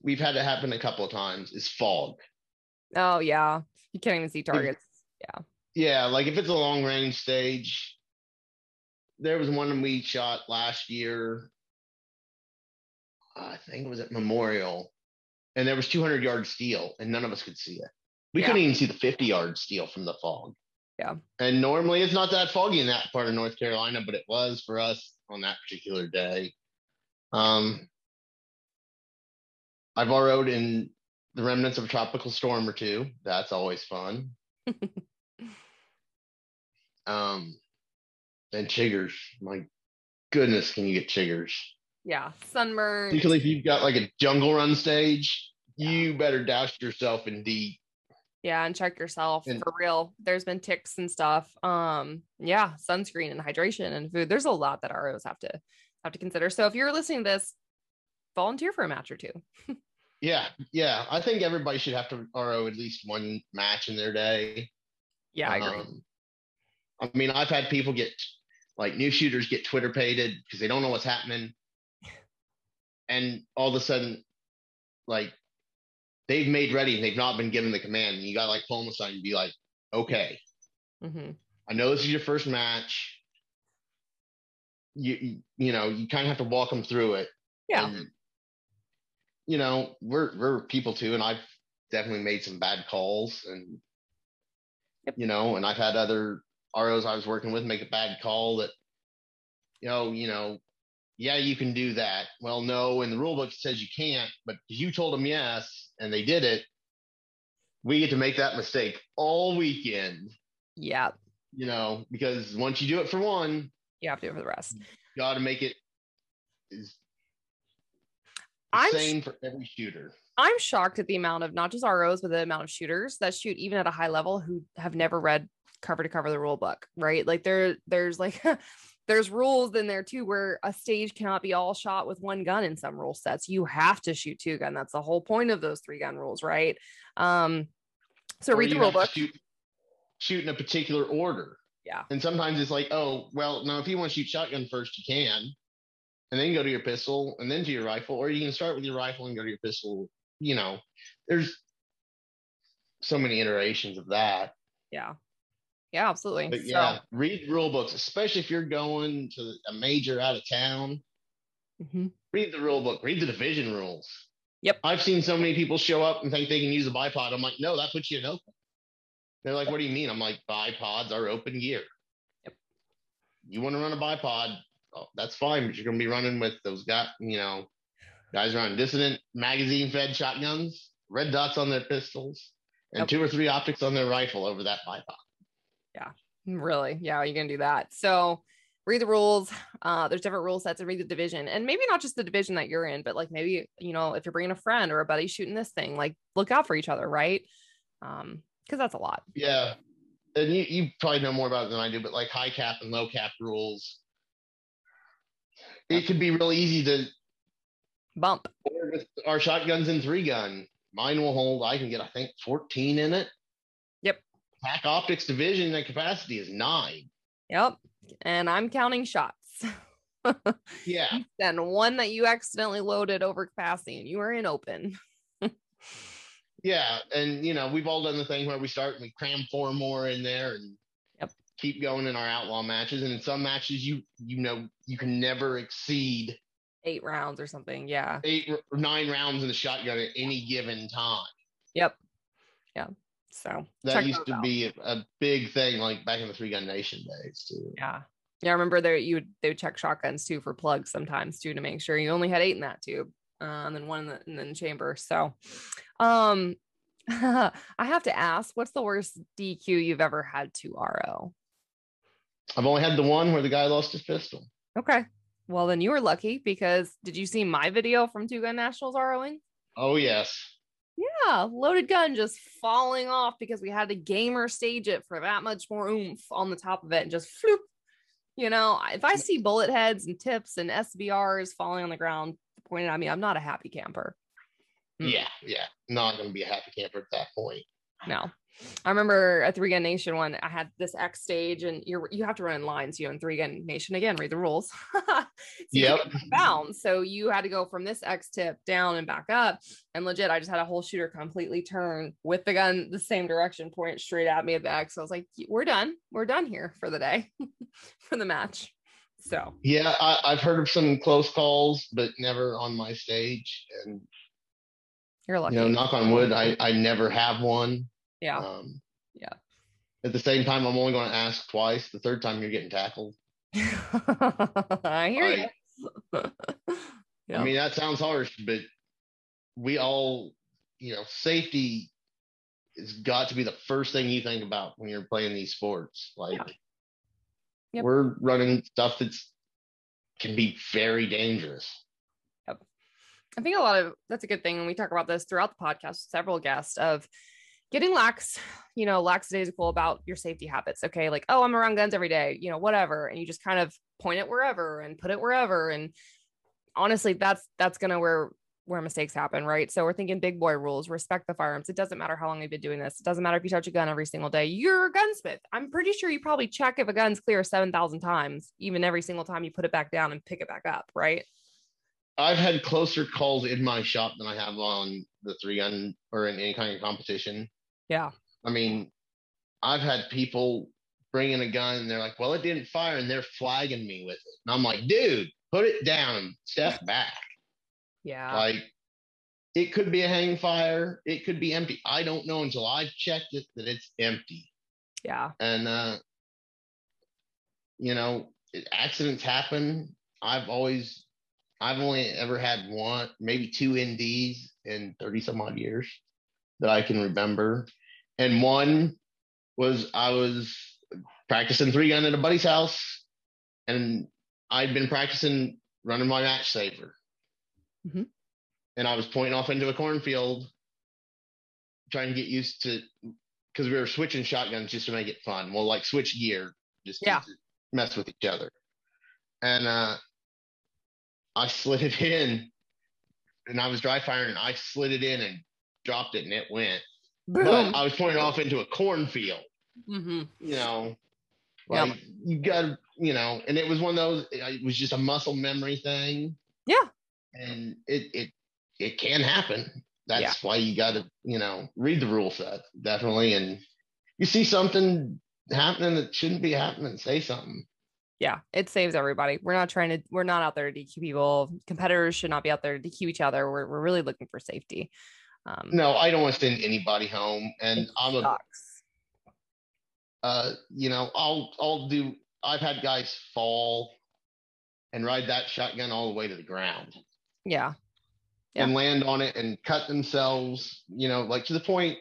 we've had it happen a couple of times is fog. Oh yeah. You can't even see targets. Yeah. Yeah. Like if it's a long range stage, there was one we shot last year. I think it was at Memorial and there was two hundred yard steel and none of us could see it. We yeah. couldn't even see the fifty yard steel from the fog. Yeah. And normally it's not that foggy in that part of North Carolina, but it was for us on that particular day. Um, I borrowed in the remnants of a tropical storm or two. That's always fun. um, and chiggers. My goodness, can you get chiggers? Yeah, sunburn. Particularly if you've got like a jungle run stage, yeah. you better douse yourself in deep. Yeah, and check yourself and, for real. There's been ticks and stuff. Um, yeah, sunscreen and hydration and food. There's a lot that R Os have to have to consider. So if you're listening to this, volunteer for a match or two. Yeah. Yeah. I think everybody should have to R O at least one match in their day. Yeah. I agree. Um, I mean, I've had people get like new shooters get Twitter pated because they don't know what's happening. And all of a sudden, like they've made ready and they've not been given the command. And you got to like pull them aside and be like, okay, mm-hmm. I know this is your first match. You, you, you know, you kind of have to walk them through it. Yeah. And, you know, we're we're people too, and I've definitely made some bad calls, and yep. you know, and I've had other R Os I was working with make a bad call that, you know, you know, yeah, you can do that. Well, no, and the rule book says you can't, but you told them yes, and they did it. We get to make that mistake all weekend. Yeah. You know, because once you do it for one, you have to do it for the rest. You got to make it. Is, I'm same for every shooter. I'm shocked at the amount of not just R Os, but the amount of shooters that shoot even at a high level who have never read cover to cover the rule book, right? Like there, there's like there's rules in there too where a stage cannot be all shot with one gun in some rule sets. You have to shoot two gun. That's the whole point of those three gun rules, right? Um, so or read the rule book. Shoot, shoot in a particular order. Yeah. And sometimes it's like, oh, well, now if you want to shoot shotgun first, you can. And then you go to your pistol and then to your rifle, or you can start with your rifle and go to your pistol. You know, there's so many iterations of that. Yeah. Yeah, absolutely. But so, yeah, read rule books, especially if you're going to a major out of town. Mm-hmm. Read the rule book, read the division rules. Yep. I've seen so many people show up and think they can use a bipod. I'm like, no, that puts you in open. They're like, what do you mean? I'm like, bipods are open gear. Yep. You want to run a bipod? Oh, that's fine, but you're going to be running with those guys, you know, guys around Dissident magazine-fed shotguns, red dots on their pistols, and yep. two or three optics on their rifle over that bipod. Yeah, really. Yeah, you're going to do that. So read the rules. Uh, there's different rule sets and read the division. And maybe not just the division that you're in, but like maybe, you know, if you're bringing a friend or a buddy shooting this thing, like look out for each other, right? Um, because that's a lot. Yeah. And you, you probably know more about it than I do, but like high cap and low cap rules. It could be real easy to bump. Our shotgun's in three gun. Mine will hold. I can get, I think, fourteen in it. Yep. Pack optics division and capacity is nine. Yep. And I'm counting shots. Yeah. Then one that you accidentally loaded over capacity and you are in open. Yeah. And, you know, we've all done the thing where we start and we cram four more in there and keep going in our outlaw matches. And in some matches, you, you know, you can never exceed eight rounds or something. Yeah. Eight or nine rounds in the shotgun at any given time. Yep. Yeah. So that used to out. be a, a big thing, like back in the three gun nation days too. Yeah. Yeah. I remember there, you would, they would check shotguns too for plugs sometimes too, to make sure you only had eight in that tube. Um, and one in the, in the chamber. So, um, I have to ask, what's the worst D Q you've ever had to R O? I've only had the one where the guy lost his pistol. Okay. Well, then you were lucky because did you see my video from Two Gun Nationals ROing? Oh, yes. Yeah, loaded gun just falling off because we had to gamer stage it for that much more oomph on the top of it and just floop. You know, if I see bullet heads and tips and S B Rs falling on the ground pointed at me, I'm not a happy camper. Mm. Yeah, yeah. Not going to be a happy camper at that point. No. I remember a three gun nation one. I had this X stage, and you're you have to run in lines. You know, in three gun nation again, read the rules. So yep. Bounds. So you had to go from this X tip down and back up. And legit, I just had a whole shooter completely turn with the gun the same direction, point straight at me at the X. So I was like, "We're done. We're done here for the day, for the match." So yeah, I, I've heard of some close calls, but never on my stage. And you're lucky. You know, knock on wood, I I never have one. Yeah. Um, yeah. At the same time, I'm only going to ask twice. The third time, you're getting tackled. I hear like, you. Yeah. I mean, that sounds harsh, but we all, you know, safety has got to be the first thing you think about when you're playing these sports. Like, yeah. Yep. We're running stuff that's can be very dangerous. Yep. I think a lot of that's a good thing. And we talk about this throughout the podcast with several guests of getting lax, you know, lackadaisical about your safety habits. Okay. Like, oh, I'm around guns every day, you know, whatever. And you just kind of point it wherever and put it wherever. And honestly, that's, that's going to where, where mistakes happen. Right. So we're thinking big boy rules, respect the firearms. It doesn't matter how long you've been doing this. It doesn't matter if you touch a gun every single day, you're a gunsmith. I'm pretty sure you probably check if a gun's clear seven thousand times, even every single time you put it back down and pick it back up. Right. I've had closer calls in my shop than I have on the three gun or in any kind of competition. Yeah. I mean, I've had people bring in a gun and they're like, well, it didn't fire, and they're flagging me with it. And I'm like, dude, put it down, step back. Yeah. Like, it could be a hang fire. It could be empty. I don't know until I've checked it that it's empty. Yeah. And, uh, you know, accidents happen. I've always, I've only ever had one, maybe two N Ds in thirty some odd years that I can remember. And one was I was practicing three gun at a buddy's house, and I'd been practicing running my match saver. Mm-hmm. And I was pointing off into a cornfield, trying to get used to, because we were switching shotguns just to make it fun. Well, like switch gear, just yeah. to mess with each other. And uh, I slid it in, and I was dry firing, and I slid it in and dropped it, and it went. Boom. But I was pointing off into a cornfield. Mm-hmm. You know, like, yeah. you gotta, you know, and it was one of those, it was just a muscle memory thing. Yeah. And it it it can happen. That's yeah. why you gotta, you know, read the rule set, definitely. And you see something happening that shouldn't be happening, say something. Yeah, it saves everybody. We're not trying to, we're not out there to D Q people. Competitors should not be out there to D Q each other. We're we're really looking for safety. Um, no, I don't want to send anybody home, and I'm a, sucks. uh, you know, I'll, I'll do, I've had guys fall and ride that shotgun all the way to the ground. Yeah. yeah. And land on it and cut themselves, you know, like to the point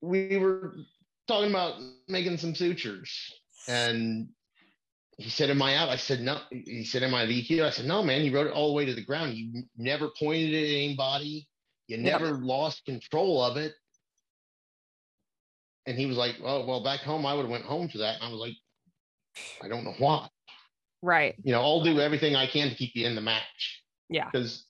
we were talking about making some sutures, and he said, am I out? I said, no. He said, am I the E Q? I said, no, man, you rode it all the way to the ground. You never pointed at anybody. You never yep. lost control of it. And he was like, oh, well, back home, I would have went home to that. And I was like, I don't know why. Right. You know, I'll do everything I can to keep you in the match. Yeah. Because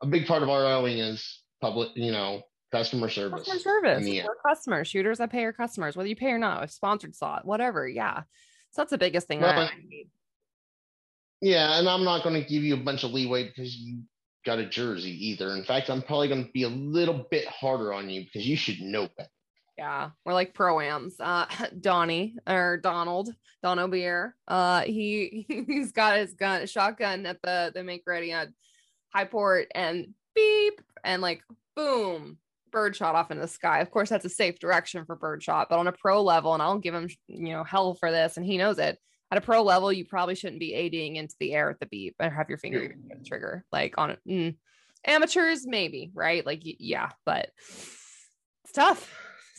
a big part of our rallying is public, you know, customer service. Customer service. We're customers. Shooters that pay our customers, whether you pay or not, a sponsored slot, whatever. Yeah. So that's the biggest thing. Well, I, I need. Yeah. And I'm not going to give you a bunch of leeway because you got a jersey either. In fact, I'm probably going to be a little bit harder on you because you should know better. Yeah, we're like pro-ams. Uh, Donnie or Donald, Don O'Beer. Uh, he he's got his gun, shotgun at the the make ready at Highport, and beep, and like boom, bird shot off in the sky. Of course, that's a safe direction for bird shot, but on a pro level, and I'll give him you know hell for this, and he knows it. At a pro level, you probably shouldn't be ADing into the air at the beep and have your finger yeah. on the trigger. Like on mm, amateurs, maybe, right? Like, yeah, but it's tough.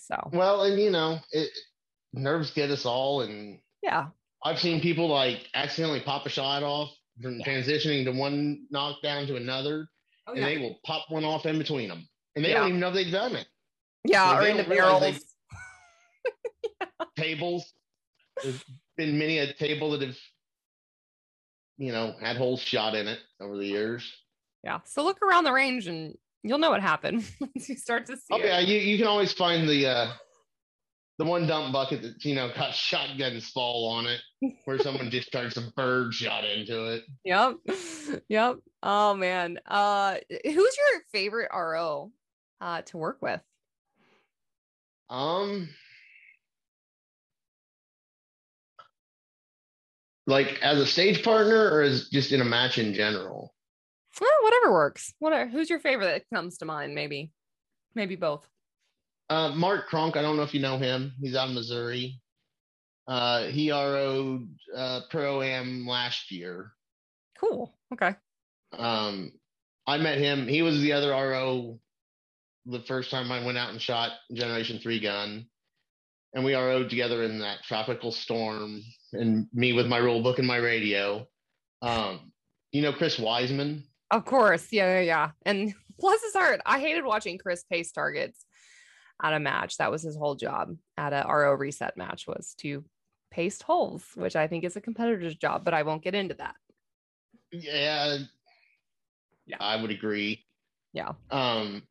So, well, and you know, it, nerves get us all. And yeah, I've seen people like accidentally pop a shot off from yeah. transitioning to one knockdown to another. oh, and yeah. they will pop one off in between them, and they yeah. don't even know they've done it. Yeah, like, or in the barrels. They, yeah. Tables. There's been many a table that have, you know, had holes shot in it over the years. Yeah. So look around the range and you'll know what happened once you start to see oh, it. Yeah, you, you can always find the uh, the one dump bucket that's, you know, got shotguns fall on it, where someone just starts a bird shot into it. Yep. Yep. Oh, man. Uh, who's your favorite R O uh, to work with? Um, like as a stage partner, or as just in a match in general? Well, whatever works. What are, who's your favorite that comes to mind? Maybe, maybe both. Uh, Mark Cronk. I don't know if you know him. He's out of Missouri. Uh, he R O'd uh, Pro-Am last year. Cool. Okay. Um, I met him. He was the other R O the first time I went out and shot Generation three gun, and we R O'd together in that tropical storm, and me with my rule book and my radio. Um, you know, Chris Wiseman? Of course. Yeah. Yeah. yeah. And bless his heart, I hated watching Chris pace targets at a match. That was his whole job at a R O reset match, was to paste holes, which I think is a competitor's job, but I won't get into that. Yeah. Yeah. I would agree. Yeah. Um,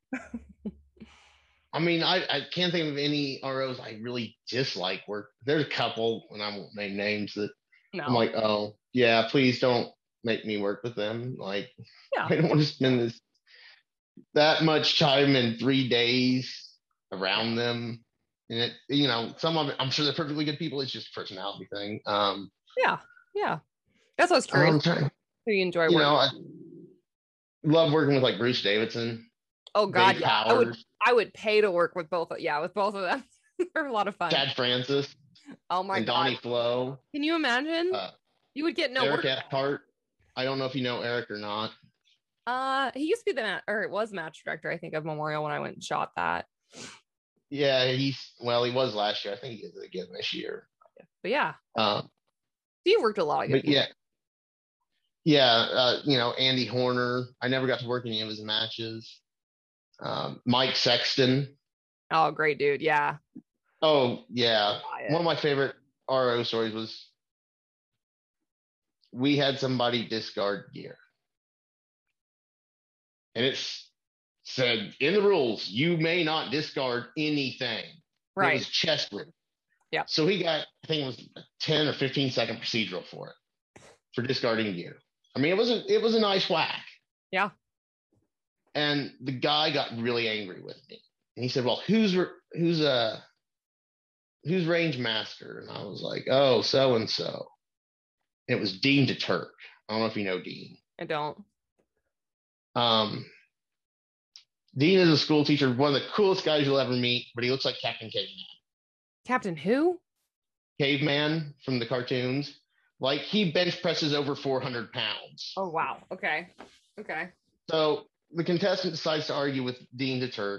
I mean, I, I can't think of any R Os I really dislike work. There's a couple, and I won't name names, that no. I'm like, oh, yeah, please don't make me work with them. Like, yeah. I don't want to spend this that much time in three days around them. And, it, you know, some of it, I'm sure they're perfectly good people. It's just a personality thing. Um, yeah, yeah. That's what I was curious. Trying, who you enjoy working you know, I love working with, like, Bruce Davidson. Oh, God, yeah. I would, I would pay to work with both. Of, yeah, with both of them. They're a lot of fun. Chad Francis. Oh, my and God. Donnie Flo. Can you imagine? Uh, you would get no Eric work. Hart. I don't know if you know Eric or not. Uh, he used to be the, or it was match director, I think, of Memorial when I went and shot that. Yeah, he's, well, he was last year. I think he is again this year. But, yeah. Um, so you worked a lot. But, yeah. Yeah, uh, you know, Andy Horner. I never got to work in any of his matches. Um, Mike Sexton. Oh, great dude. Yeah. Oh, yeah. One of my favorite R O stories was we had somebody discard gear. And it's said in the rules, you may not discard anything. Right. It was chest room. Yeah. So he got, I think it was a ten or fifteen second procedural for it, for discarding gear. I mean, it wasn't, it was a nice whack. Yeah. And the guy got really angry with me. And he said, well, who's who's uh, who's range master? And I was like, oh, so-and-so. It was Dean Deturk. I don't know if you know Dean. I don't. Um, Dean is a school teacher, one of the coolest guys you'll ever meet, but he looks like Captain Caveman. Captain who? Caveman from the cartoons. Like, he bench presses over four hundred pounds. Oh, wow. Okay. Okay. So the contestant decides to argue with Dean Deturk,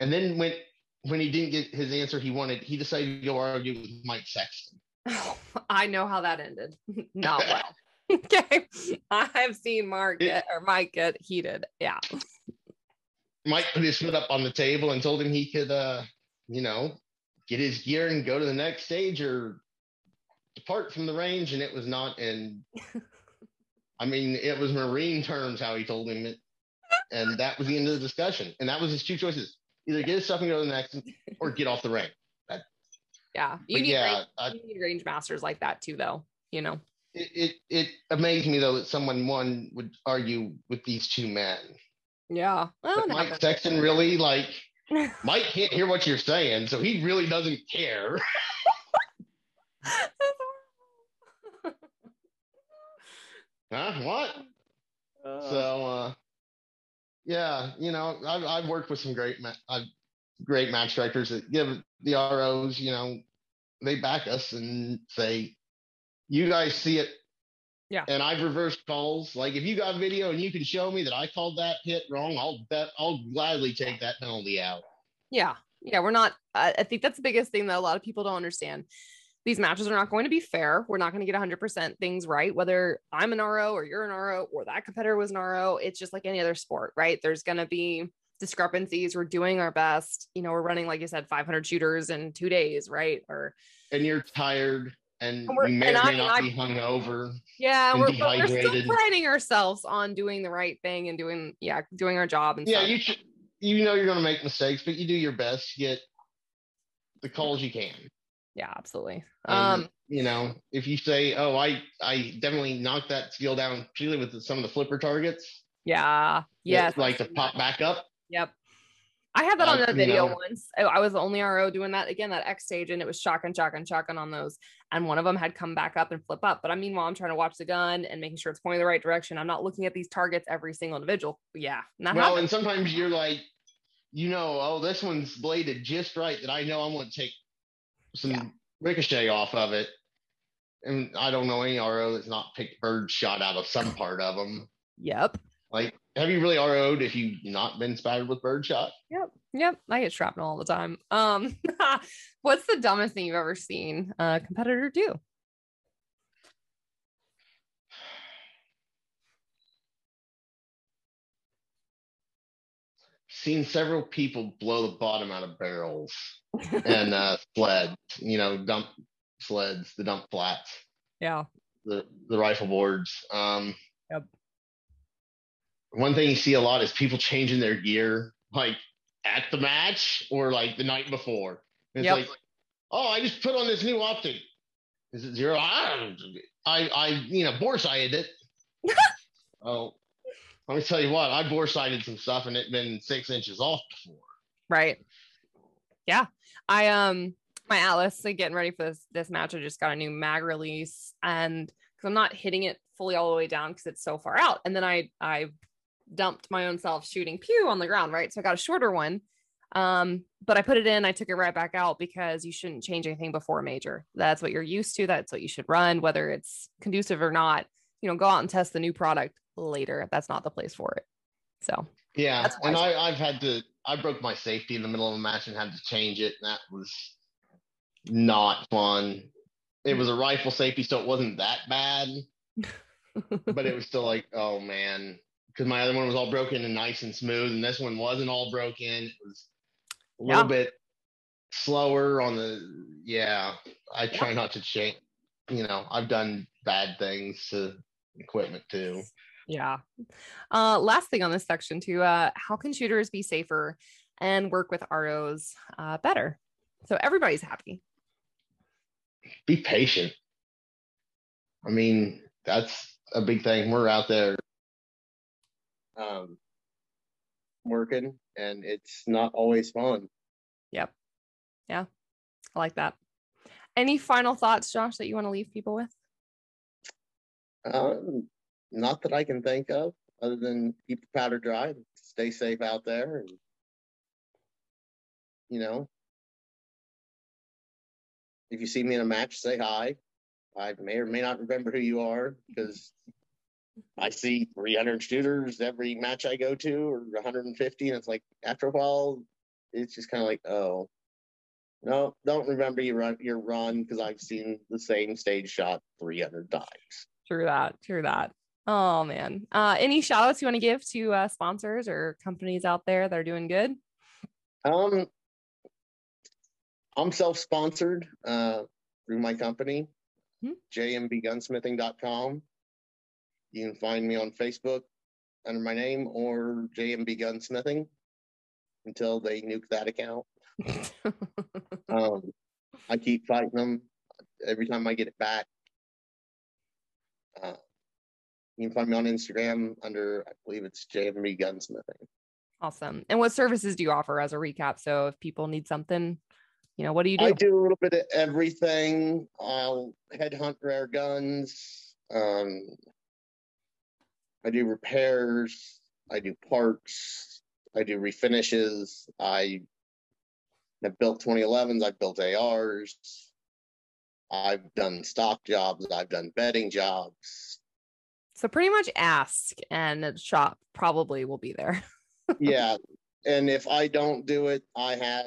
and then when when he didn't get his answer he wanted, he decided to go argue with Mike Sexton. Oh, I know how that ended. Not well. Okay, I have seen Mark get, or Mike get heated. Yeah. Mike put his foot up on the table and told him he could, uh, you know, get his gear and go to the next stage or depart from the range, and it was not in. I mean, it was Marine terms how he told him it. And that was the end of the discussion. And that was his two choices. Either get his stuff and go to the next or get off the range. That, yeah. You need, yeah range, I, you need range masters like that too, though. You know, it, it, it amazed me, though, that someone, one, would argue with these two men. Yeah. Well, Mike happens. Sexton really, like, Mike can't hear what you're saying, so he really doesn't care. Huh? What? Uh, so, uh, yeah, you know, I've, I've worked with some great ma- uh, great match directors that give the R Os, you know, they back us and say, you guys see it. Yeah. And I've reversed calls. Like, if you got video and you can show me that I called that hit wrong, I'll bet I'll gladly take that penalty out. Yeah. Yeah, we're not, I, I think that's the biggest thing that a lot of people don't understand. These matches are not going to be fair. We're not going to get one hundred percent things right, whether I'm an R O or you're an R O or that competitor was an R O. It's just like any other sport, right? There's going to be discrepancies. We're doing our best. You know, we're running, like you said, five hundred shooters in two days, right? Or and you're tired and, and you may and or may not I, be hungover. Yeah, and we're, we're still planning ourselves on doing the right thing and doing, yeah, doing our job. And yeah, you, you know you're going to make mistakes, but you do your best to get the calls you can. Yeah, absolutely. Um, and, you know, if you say, oh, I, I definitely knocked that skill down, particularly with the, some of the flipper targets. Yeah. Yeah. Like to pop back up. Yep. I had that uh, on a video know. once. I, I was the only R O doing that again, that X stage, and it was shotgun, shotgun, shotgun on those. And one of them had come back up and flip up. But I mean, while I'm trying to watch the gun and making sure it's pointing the right direction, I'm not looking at these targets every single individual. Yeah. Not well, happening. And sometimes you're like, you know, oh, this one's bladed just right that I know I'm going to take some yeah. ricochet off of it, and I don't know any R O that's not picked bird shot out of some part of them. Yep. Like, have you really R O'd if you've not been spattered with bird shot? Yep. Yep. I get shrapnel all the time. Um, what's the dumbest thing you've ever seen a competitor do? Seen several people blow the bottom out of barrels and uh sleds, you know, dump sleds, the dump flats, yeah, the the rifle boards. Um yep. One thing you see a lot is people changing their gear like at the match or like the night before. And it's yep. like, oh, I just put on this new optic. Is it zero? I I, I you know, bore sighted it. Oh, let me tell you what, I bore sighted some stuff and it been six inches off before. Right. Yeah. I, um, my Atlas, so getting ready for this, this match, I just got a new mag release, and cause I'm not hitting it fully all the way down cause it's so far out. And then I, I dumped my own self shooting pew on the ground. Right. So I got a shorter one. Um, but I put it in, I took it right back out, because you shouldn't change anything before a major. That's what you're used to. That's what you should run, whether it's conducive or not. You know, go out and test the new product later. That's not the place for it. So yeah, and I, I've had to I broke my safety in the middle of a match and had to change it, and that was not fun. It was a rifle safety, so it wasn't that bad. But it was still like, oh man, because my other one was all broken and nice and smooth, and this one wasn't all broken. It was a little yeah. bit slower on the yeah I try yeah. not to change. You know, I've done bad things to equipment too. Yeah. Uh, last thing on this section too, uh, how can shooters be safer and work with R Os uh, better? So everybody's happy. Be patient. I mean, that's a big thing. We're out there um, working, and it's not always fun. Yep. Yeah. I like that. Any final thoughts, Josh, that you want to leave people with? Um, not that I can think of, other than keep the powder dry, and stay safe out there, and you know, if you see me in a match, say hi. I may or may not remember who you are, because I see three hundred shooters every match I go to, or one hundred fifty, and it's like after a while, it's just kind of like, oh, no, don't remember your run, your run, because I've seen the same stage shot three hundred times. True that, true that. Oh, man. Uh, any shout outs you want to give to uh, sponsors or companies out there that are doing good? Um, I'm self-sponsored uh, through my company, mm-hmm. J M B gunsmithing dot com. You can find me on Facebook under my name, or J M B Gunsmithing until they nuke that account. um, I keep fighting them. Every time I get it back. Uh, you can find me on Instagram under, I believe it's J M B Gunsmithing. Awesome. And what services do you offer as a recap? So if people need something, you know, what do you do? I do a little bit of everything. I'll headhunt rare guns. Um, I do repairs. I do parts. I do refinishes. I have built twenty elevens. I've built A Rs. I've done stock jobs. I've done bedding jobs. So pretty much ask and shop probably will be there. Yeah. And if I don't do it, I have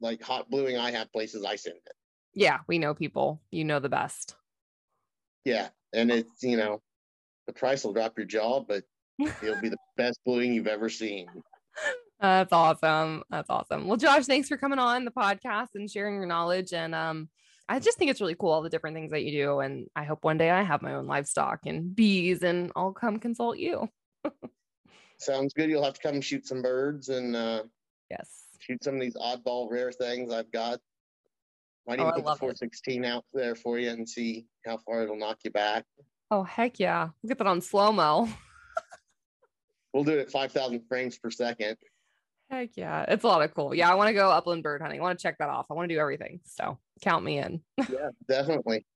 like hot bluing. I have places I send it. Yeah, we know people. You know the best. Yeah, and it's, you know, the price will drop your jaw, but it'll be the best bluing you've ever seen. That's awesome. That's awesome. Well, Josh, thanks for coming on the podcast and sharing your knowledge. And um, I just think it's really cool, all the different things that you do. And I hope one day I have my own livestock and bees and I'll come consult you. Sounds good. You'll have to come shoot some birds and uh, yes, shoot some of these oddball rare things I've got. Might even oh, put the four sixteen it. out there for you and see how far it'll knock you back. Oh, heck yeah. We'll get that on slow-mo. We'll do it at five thousand frames per second. Heck yeah. It's a lot of cool. Yeah, I want to go upland bird hunting. I want to check that off. I want to do everything. So count me in. Yeah, definitely.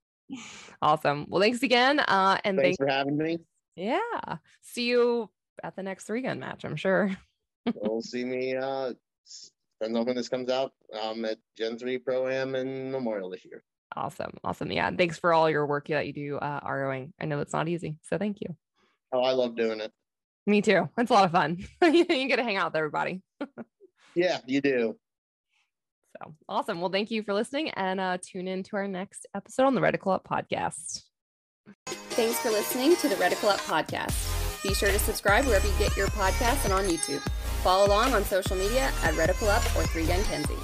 Awesome. Well, thanks again. Uh, and thanks, thanks for having me. Yeah. See you at the next three-gun match, I'm sure. You'll see me. Uh, depends on when this comes out. I'm at Gen three Pro-Am and Memorial this year. Awesome. Awesome. Yeah. And thanks for all your work that you do uh, ROing. I know it's not easy. So thank you. Oh, I love doing it. Me too. It's a lot of fun. You get to hang out with everybody. Yeah, you do. So awesome. Well, thank you for listening and uh, tune in to our next episode on the Reticle Up Podcast. Thanks for listening to the Reticle Up Podcast. Be sure to subscribe wherever you get your podcasts and on YouTube. Follow along on social media at Reticle Up or three Gun Kenzie.